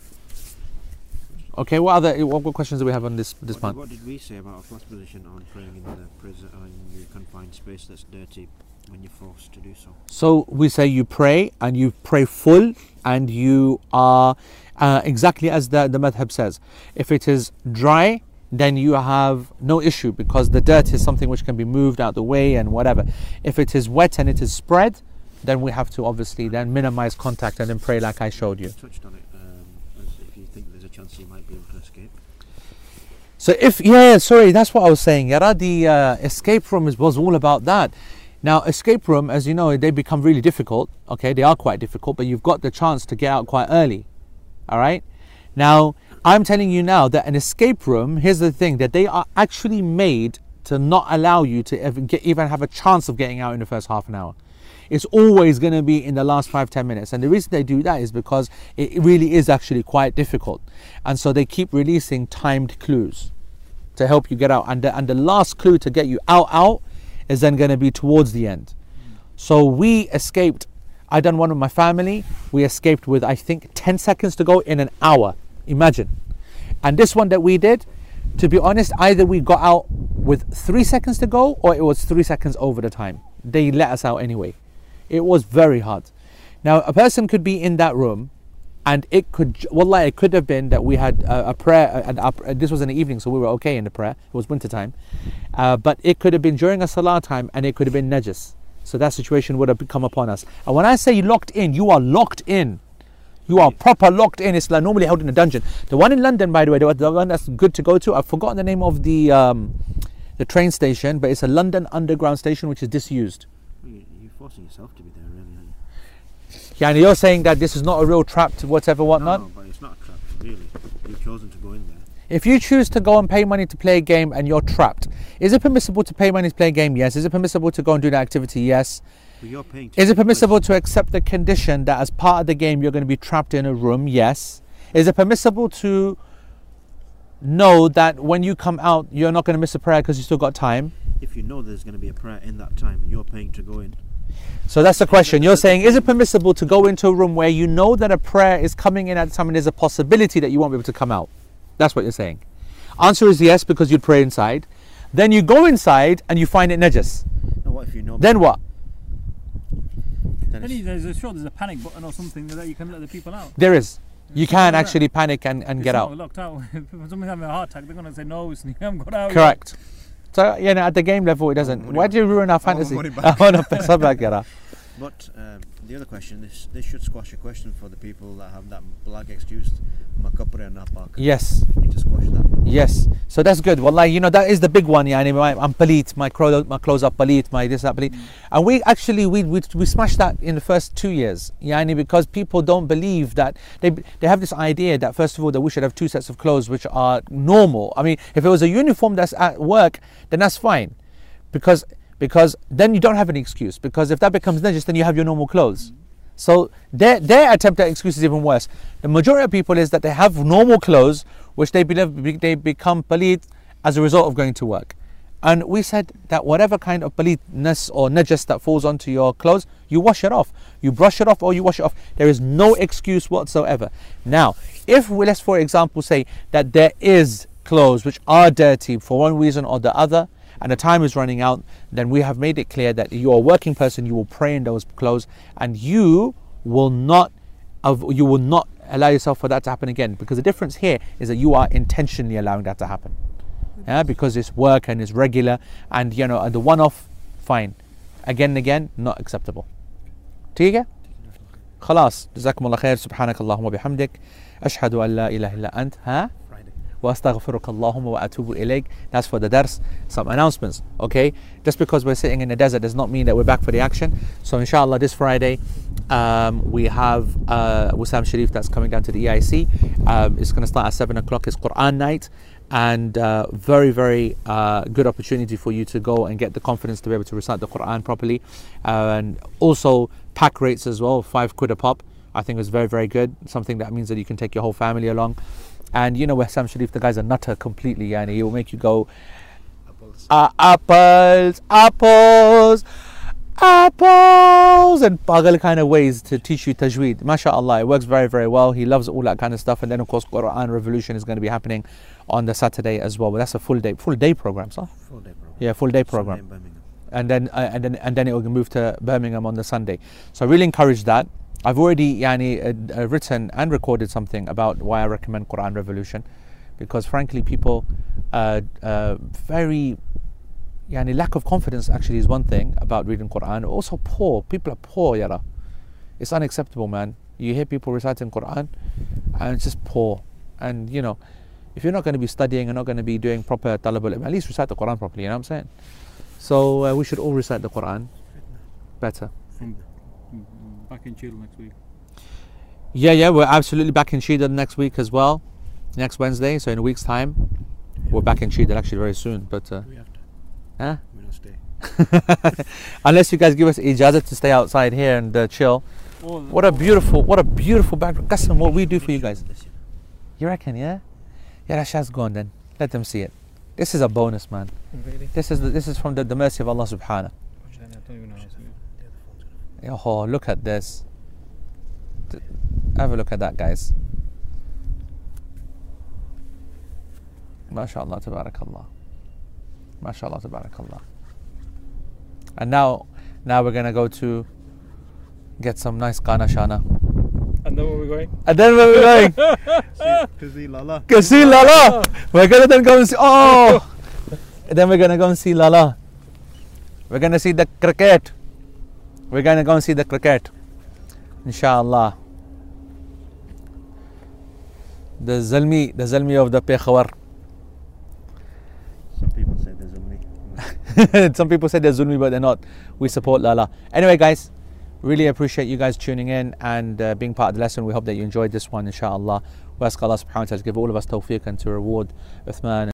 Okay, what other what, what questions do we have on this this part? What, what did we say about our first position on praying in the prison or in your confined space that's dirty when you're forced to do so? So we say you pray, and you pray full, and you are uh, exactly as the the madhab says. If it is dry, then you have no issue because the dirt is something which can be moved out the way and whatever. If it is wet and it is spread, then we have to obviously then minimize contact and then pray like I showed you. You touched on it. You might be able to escape. So if yeah, sorry, that's what I was saying. Yara, the uh, escape room is, was all about that. Now escape room, as you know, they become really difficult. Okay, they are quite difficult, but you've got the chance to get out quite early. All right. Now I'm telling you now that an escape room, here's the thing, that they are actually made to not allow you to even, get, even have a chance of getting out in the first half an hour. It's always going to be in the last five to ten minutes, and the reason they do that is because it really is actually quite difficult, and so they keep releasing timed clues to help you get out, and the, and the last clue to get you out out is then going to be towards the end. So we escaped, I done one with my family, we escaped with I think ten seconds to go in an hour, imagine. And this one that we did, to be honest, either we got out with three seconds to go or it was three seconds over the time. They let us out anyway. It was very hard. Now a person could be in that room, and it could, wallahi, it could have been that we had a, a prayer, and this was in the evening, so we were okay in the prayer. It was winter time, uh, but it could have been during a salah time, and it could have been najis. So that situation would have come upon us. And when I say locked in, you are locked in. You are proper locked in. It's like normally held in a dungeon. The one in London, by the way, the one that's good to go to. I've forgotten the name of the um, the train station, but it's a London Underground station which is disused. Forcing yourself to be there, really, aren't you? Yeah, and you're saying that this is not a real trap to whatever, whatnot? No, no, but it's not a trap, really. You've chosen to go in there. If you choose to go and pay money to play a game and you're trapped, is it permissible to pay money to play a game? Yes. Is it permissible to go and do that activity? Yes. But you're paying to, is it permissible place to accept the condition that as part of the game you're going to be trapped in a room? Yes. Is it permissible to know that when you come out you're not going to miss a prayer because you still got time? If you know there's going to be a prayer in that time and you're paying to go in. So that's the question. You're saying, is it permissible to go into a room where you know that a prayer is coming in at the time and there's a possibility that you won't be able to come out? That's what you're saying. Answer is yes, because you'd pray inside. Then you go inside and you find it najis. Now what if you know? Then what? Then there's a, sure, there's a panic button or something that you can let the people out. There is. You can actually panic and, and get out. Locked out. If someone's having a heart attack, they're going to say, no, we haven't got out. Correct. So, you know, at the game level, it doesn't. Why do you ruin our fantasy? I want to pass back, yeah. But um, the other question, this this should squash a question for the people that have that black excuse, makapre and napak. Yes. You need to squash that one. Yes. So that's good. Wallahi, you know, that is the big one. Yeah, anyway, I'm palit, my clothes are palit, my this, that, palit. Mm. And we actually, we, we we smashed that in the first two years. Yeah, because people don't believe that, they they have this idea that, first of all, that we should have two sets of clothes which are normal. I mean, if it was a uniform that's at work, then that's fine. Because... Because then you don't have an excuse, because if that becomes najis, then you have your normal clothes. Mm-hmm. So their, their attempt at excuse is even worse. The majority of people is that they have normal clothes, which they, believe, they become paleed as a result of going to work. And we said that whatever kind of paleedness or najas that falls onto your clothes, you wash it off. You brush it off or you wash it off. There is no excuse whatsoever. Now, if we, let's for example say that there is clothes which are dirty for one reason or the other, and the time is running out, then we have made it clear that you are a working person, you will pray in those clothes, and you will not you will not allow yourself for that to happen again, because the difference here is that you are intentionally allowing that to happen. Yeah, because it's work and it's regular, and you know, and the one-off, fine. Again and again, not acceptable. ठीक है? خلاص. جزاكم الله خير. سبحانك اللهم وبحمدك. أشهد أن لا إله إلا أنت. ها? وَأَسْتَغْفِرُكَ اللَّهُمَّ وَأَتُوبُ إِلَيْكَ. That's for the dars. Some announcements, okay? Just because we're sitting in the desert does not mean that we're back for the action. So inshallah this Friday um, we have uh, Wussam Sharif that's coming down to the E I C. Um, it's going to start at seven o'clock. It's Quran night, and uh, very very uh, good opportunity for you to go and get the confidence to be able to recite the Quran properly. Uh, and also pack rates as well, five quid a pop. I think it's very very good, something that means that you can take your whole family along. And you know Wussam Sharif, the guy's a nutter completely, yani he will make you go apples, uh, apples, apples, apples, and pagal kind of ways to teach you tajweed. MashaAllah, it works very, very well. He loves all that kind of stuff. And then of course Quran Revolution is going to be happening on the Saturday as well. But that's a full day, full day program, sir. Full day program. Yeah, full day program. Sunday, and then uh, and then and then it will move to Birmingham on the Sunday. So I really encourage that. I've already yani, uh, uh, written and recorded something about why I recommend Quran Revolution, because frankly people uh, uh, very yani, lack of confidence actually is one thing about reading Quran. Also poor, people are poor, yara. It's unacceptable, man. You hear people reciting Quran and it's just poor. And you know, if you're not going to be studying and not going to be doing proper talabul, at least recite the Quran properly, you know what I'm saying? So uh, we should all recite the Quran better. Back in Chilo next week. Yeah, yeah, we're absolutely back in Sheida next week as well. Next Wednesday, so in a week's time, yeah, we're back in Sheida actually very soon. But uh, we have to. Huh? We don't stay. Unless you guys give us ijazah to stay outside here and uh, chill. Oh, what a beautiful, what a beautiful background. Qasam, what we do for you guys. You reckon, yeah? Yeah, Rashad's gone then. Let them see it. This is a bonus, man. Really? This is the, this is from the, the mercy of Allah Subhanahu. Oh, look at this. Have a look at that, guys. MashaAllah, tabarakallah. MashaAllah, tabarakallah. And now, now we're going to go to get some nice Qana Shana. And then where are we going? And then where are we going? Kazi Lala. Kazi Lala. We're going to then go and see. Oh! And then we're going to go and see Lala. We're going to see the cricket. We're going to go and see the cricket, inshallah. The Zalmi, the Zalmi of the Pekhawar. Some people say they're Zulmi. Some people say they're Zulmi, but they're not. We support Lala. Anyway, guys, really appreciate you guys tuning in and uh, being part of the lesson. We hope that you enjoyed this one, inshallah. We ask Allah subhanahu wa ta'ala to give all of us tawfiq and to reward Uthman.